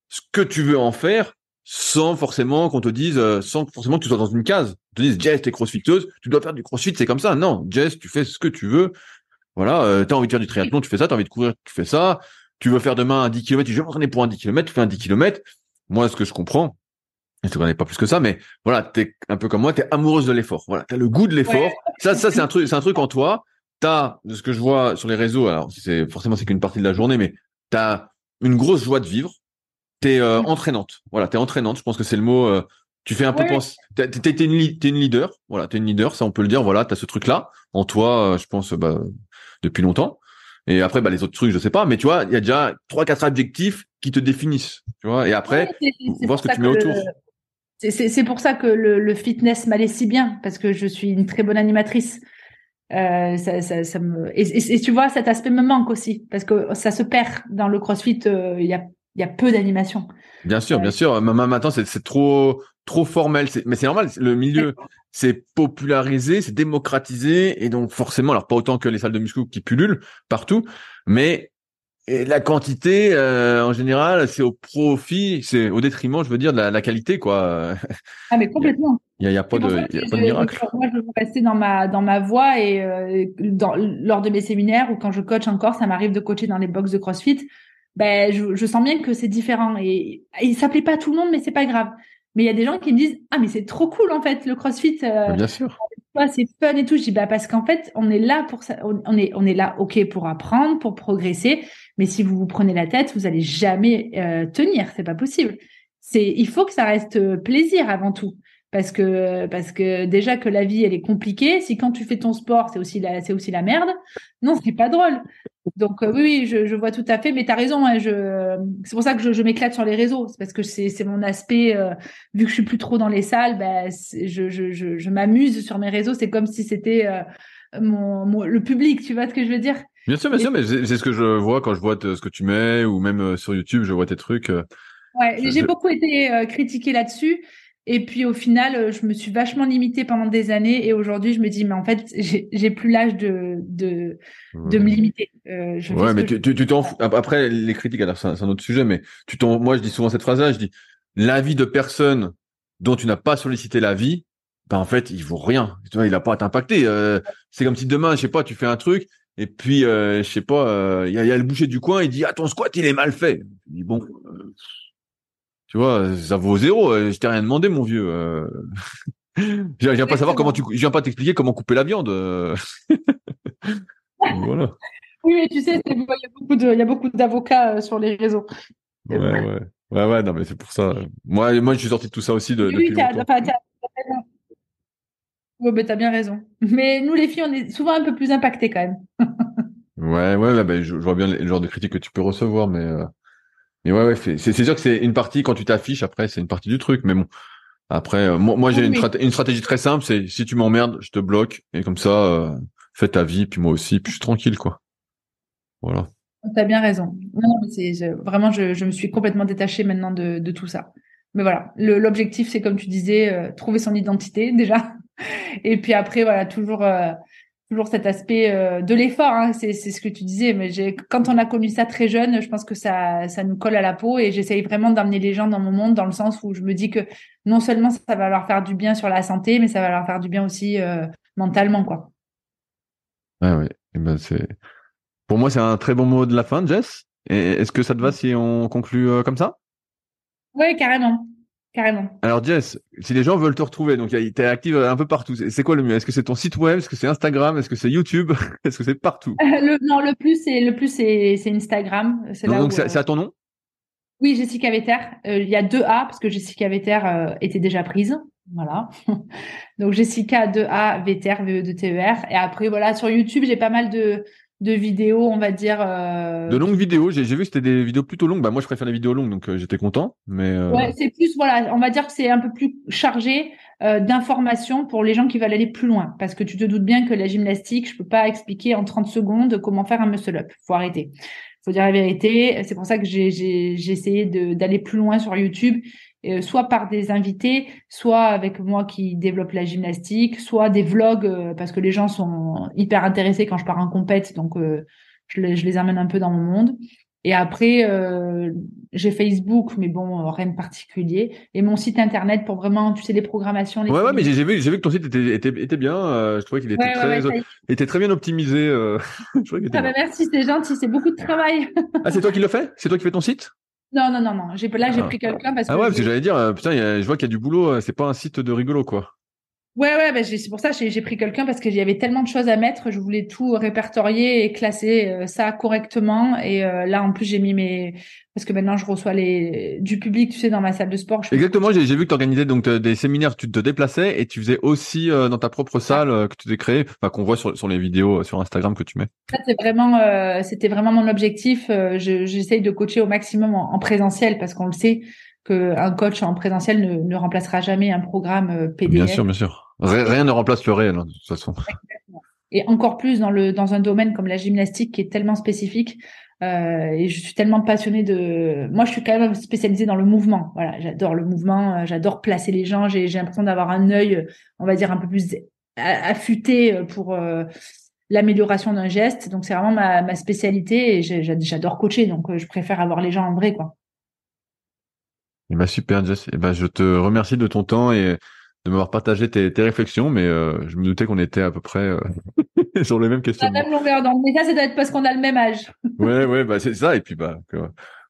ce que tu veux en faire. Sans forcément qu'on te dise, sans forcément que tu sois dans une case. Ils te disent, Jess, t'es crossfiteuse, tu dois faire du crossfit, c'est comme ça. Non, Jess, tu fais ce que tu veux. Voilà, t'as envie de faire du triathlon, tu fais ça, t'as envie de courir, tu fais ça. Tu veux faire demain un 10 km, tu veux m'entraîner pour un 10 km, tu fais un 10 km. Moi, ce que je comprends, je te connais pas plus que ça, mais voilà, t'es un peu comme moi, t'es amoureuse de l'effort. Voilà, t'as le goût de l'effort. Ouais. Ça, c'est un truc en toi. T'as, de ce que je vois sur les réseaux, alors c'est qu'une partie de la journée, mais t'as une grosse joie de vivre. T'es entraînante, voilà, t'es entraînante, je pense que c'est le mot, tu fais un peu penser, t'es une leader, voilà, t'es une leader, ça on peut le dire, voilà, t'as ce truc-là, en toi, je pense, depuis longtemps, et après, les autres trucs, je sais pas, mais tu vois, il y a déjà 3-4 objectifs qui te définissent, tu vois, et après, voir ce que tu mets autour. C'est pour ça que le fitness m'allait si bien, parce que je suis une très bonne animatrice, ça me... et tu vois, cet aspect me manque aussi, parce que ça se perd dans le CrossFit, il y a peu d'animation. Bien sûr. Maintenant, c'est trop formel. Mais c'est normal. Le milieu, c'est popularisé, c'est démocratisé. Et donc, forcément, alors pas autant que les salles de muscu qui pullulent partout. Mais la quantité, en général, c'est au profit, c'est au détriment, je veux dire, de la qualité, quoi. Ah, mais complètement. Il n'y a pas de miracle. Moi, je veux rester dans ma voie. Et lors de mes séminaires ou quand je coach encore, ça m'arrive de coacher dans les box de CrossFit. Je sens bien que c'est différent et ça plaît pas à tout le monde, mais c'est pas grave. Mais il y a des gens qui me disent, mais c'est trop cool, en fait, le CrossFit. Bien sûr. C'est fun et tout. Je dis, parce qu'en fait, on est là pour ça. On est là, ok, pour apprendre, pour progresser. Mais si vous vous prenez la tête, vous allez jamais tenir. C'est pas possible. Il faut que ça reste plaisir avant tout. Parce que déjà que la vie, elle est compliquée. Si quand tu fais ton sport, c'est aussi la merde. Non, c'est pas drôle. Donc, oui, je vois tout à fait. Mais t'as raison. Hein, c'est pour ça que je m'éclate sur les réseaux. C'est parce que c'est mon aspect. Vu que je suis plus trop dans les salles, je m'amuse sur mes réseaux. C'est comme si c'était le public. Tu vois ce que je veux dire ? Bien sûr. Mais c'est ce que je vois quand je vois ce que tu mets ou même sur YouTube, je vois tes trucs. Ouais, j'ai beaucoup été critiquée là-dessus. Et puis au final, je me suis vachement limitée pendant des années. Et aujourd'hui, je me dis, mais en fait, j'ai plus l'âge de me limiter. Tu t'en fous. Après, les critiques, alors c'est un autre sujet, mais moi, je dis souvent cette phrase-là. Je dis, l'avis de personnes dont tu n'as pas sollicité l'avis, en fait, il vaut rien. Tu vois, il n'a pas à t'impacter. C'est comme si demain, je sais pas, tu fais un truc. Et puis, je sais pas, il y a le boucher du coin. Il dit, ah, ton squat, il est mal fait. Je dis, bon. Tu vois, ça vaut zéro. Je t'ai rien demandé, mon vieux. Je viens pas savoir comment je viens pas t'expliquer comment couper la viande. Voilà. Oui, mais tu sais, il y a beaucoup d'avocats sur les réseaux. Ouais, non, mais c'est pour ça. Moi, je suis sorti de tout ça aussi. Oui, mais t'as bien raison. Mais nous, les filles, on est souvent un peu plus impactées quand même. Je vois bien le genre de critiques que tu peux recevoir, mais. Mais ouais, c'est sûr que c'est une partie quand tu t'affiches. Après, c'est une partie du truc. Mais bon, après, moi j'ai une stratégie très simple. C'est si tu m'emmerdes, je te bloque et comme ça, fais ta vie. Puis moi aussi, puis je suis tranquille, quoi. Voilà. T'as bien raison. Non, mais vraiment, je me suis complètement détachée maintenant de tout ça. Mais voilà, l'objectif, c'est comme tu disais, trouver son identité déjà. Et puis après, voilà, toujours cet aspect de l'effort, hein, c'est ce que tu disais, mais quand on a connu ça très jeune, je pense que ça nous colle à la peau et j'essaye vraiment d'emmener les gens dans mon monde, dans le sens où je me dis que non seulement ça va leur faire du bien sur la santé, mais ça va leur faire du bien aussi mentalement, quoi. Ah oui, et ben pour moi c'est un très bon mot de la fin, Jess. Et est-ce que ça te va si on conclut comme ça ? Oui, carrément. Carrément. Alors Jess, si les gens veulent te retrouver, donc t'es active un peu partout, c'est quoi le mieux ? Est-ce que c'est ton site web ? Est-ce que c'est Instagram ? Est-ce que c'est YouTube ? Est-ce que c'est partout ? Le plus c'est Instagram. C'est à ton nom ? Oui, Jessica Vetter. Il y a 2A parce que Jessica Vetter était déjà prise. Voilà. Donc Jessica 2A Vetter, V-E-T-E-R. Et après voilà, sur YouTube, j'ai pas mal de vidéos, on va dire. De longues vidéos, j'ai vu que c'était des vidéos plutôt longues. Bah, moi, je préfère les vidéos longues, donc j'étais content. Mais ouais, c'est plus, voilà, on va dire que c'est un peu plus chargé d'informations pour les gens qui veulent aller plus loin. Parce que tu te doutes bien que la gymnastique, je peux pas expliquer en 30 secondes comment faire un muscle-up. Faut arrêter. Faut dire la vérité. C'est pour ça que j'ai essayé d'aller plus loin sur YouTube, soit par des invités, soit avec moi qui développe la gymnastique, soit des vlogs, parce que les gens sont hyper intéressés quand je pars en compète, donc je les emmène un peu dans mon monde. Et après, j'ai Facebook, mais bon, rien de particulier. Et mon site internet pour vraiment, tu sais, les programmations. Ouais, mais j'ai vu que ton site était bien. Je trouvais qu'il était très bien optimisé. Merci, c'est gentil, c'est beaucoup de travail. Ah, c'est toi qui le fais ? C'est toi qui fais ton site ? Non. J'ai pris quelqu'un parce que. Ah ouais, parce que j'allais dire, putain, je vois qu'il y a du boulot. C'est pas un site de rigolo, quoi. Ouais, c'est pour ça que j'ai pris quelqu'un parce qu'il y avait tellement de choses à mettre. Je voulais tout répertorier et classer ça correctement. Et là, en plus, j'ai mis parce que maintenant, je reçois du public, tu sais, dans ma salle de sport. Exactement. J'ai vu que t'organisais donc des séminaires, tu te déplaçais et tu faisais aussi dans ta propre salle que tu t'es créée, enfin qu'on voit sur les vidéos sur Instagram que tu mets. Ça, c'était vraiment mon objectif. J'essaye de coacher au maximum en présentiel parce qu'on le sait. Qu'un coach en présentiel ne remplacera jamais un programme PDF. Bien sûr. Rien ne remplace le réel, de toute façon. Et encore plus dans un domaine comme la gymnastique qui est tellement spécifique. Et je suis tellement passionnée moi, je suis quand même spécialisée dans le mouvement. Voilà, j'adore le mouvement, j'adore placer les gens. J'ai l'impression d'avoir un œil, on va dire, un peu plus affûté pour l'amélioration d'un geste. Donc, c'est vraiment ma spécialité et j'adore coacher. Donc, je préfère avoir les gens en vrai, quoi. Super, Jess. Je te remercie de ton temps et de m'avoir partagé tes réflexions, mais je me doutais qu'on était à peu près sur les mêmes questions. La même longueur d'onde, mais ça doit être parce qu'on a le même âge. Ouais, c'est ça. Et puis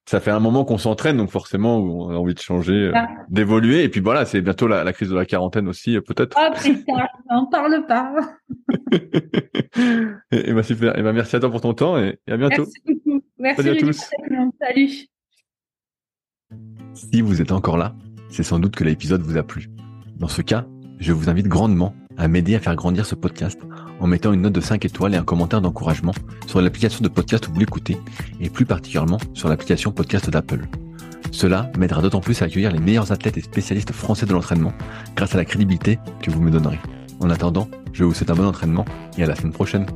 ça fait un moment qu'on s'entraîne, donc forcément on a envie de changer, d'évoluer. Et puis voilà, c'est bientôt la crise de la quarantaine aussi, peut-être. Oh putain, on parle pas. Super. Merci à toi pour ton temps et à bientôt. Merci beaucoup. Merci à tous. Salut. Si vous êtes encore là, c'est sans doute que l'épisode vous a plu. Dans ce cas, je vous invite grandement à m'aider à faire grandir ce podcast en mettant une note de 5 étoiles et un commentaire d'encouragement sur l'application de podcast où vous l'écoutez et plus particulièrement sur l'application podcast d'Apple. Cela m'aidera d'autant plus à accueillir les meilleurs athlètes et spécialistes français de l'entraînement grâce à la crédibilité que vous me donnerez. En attendant, je vous souhaite un bon entraînement et à la semaine prochaine.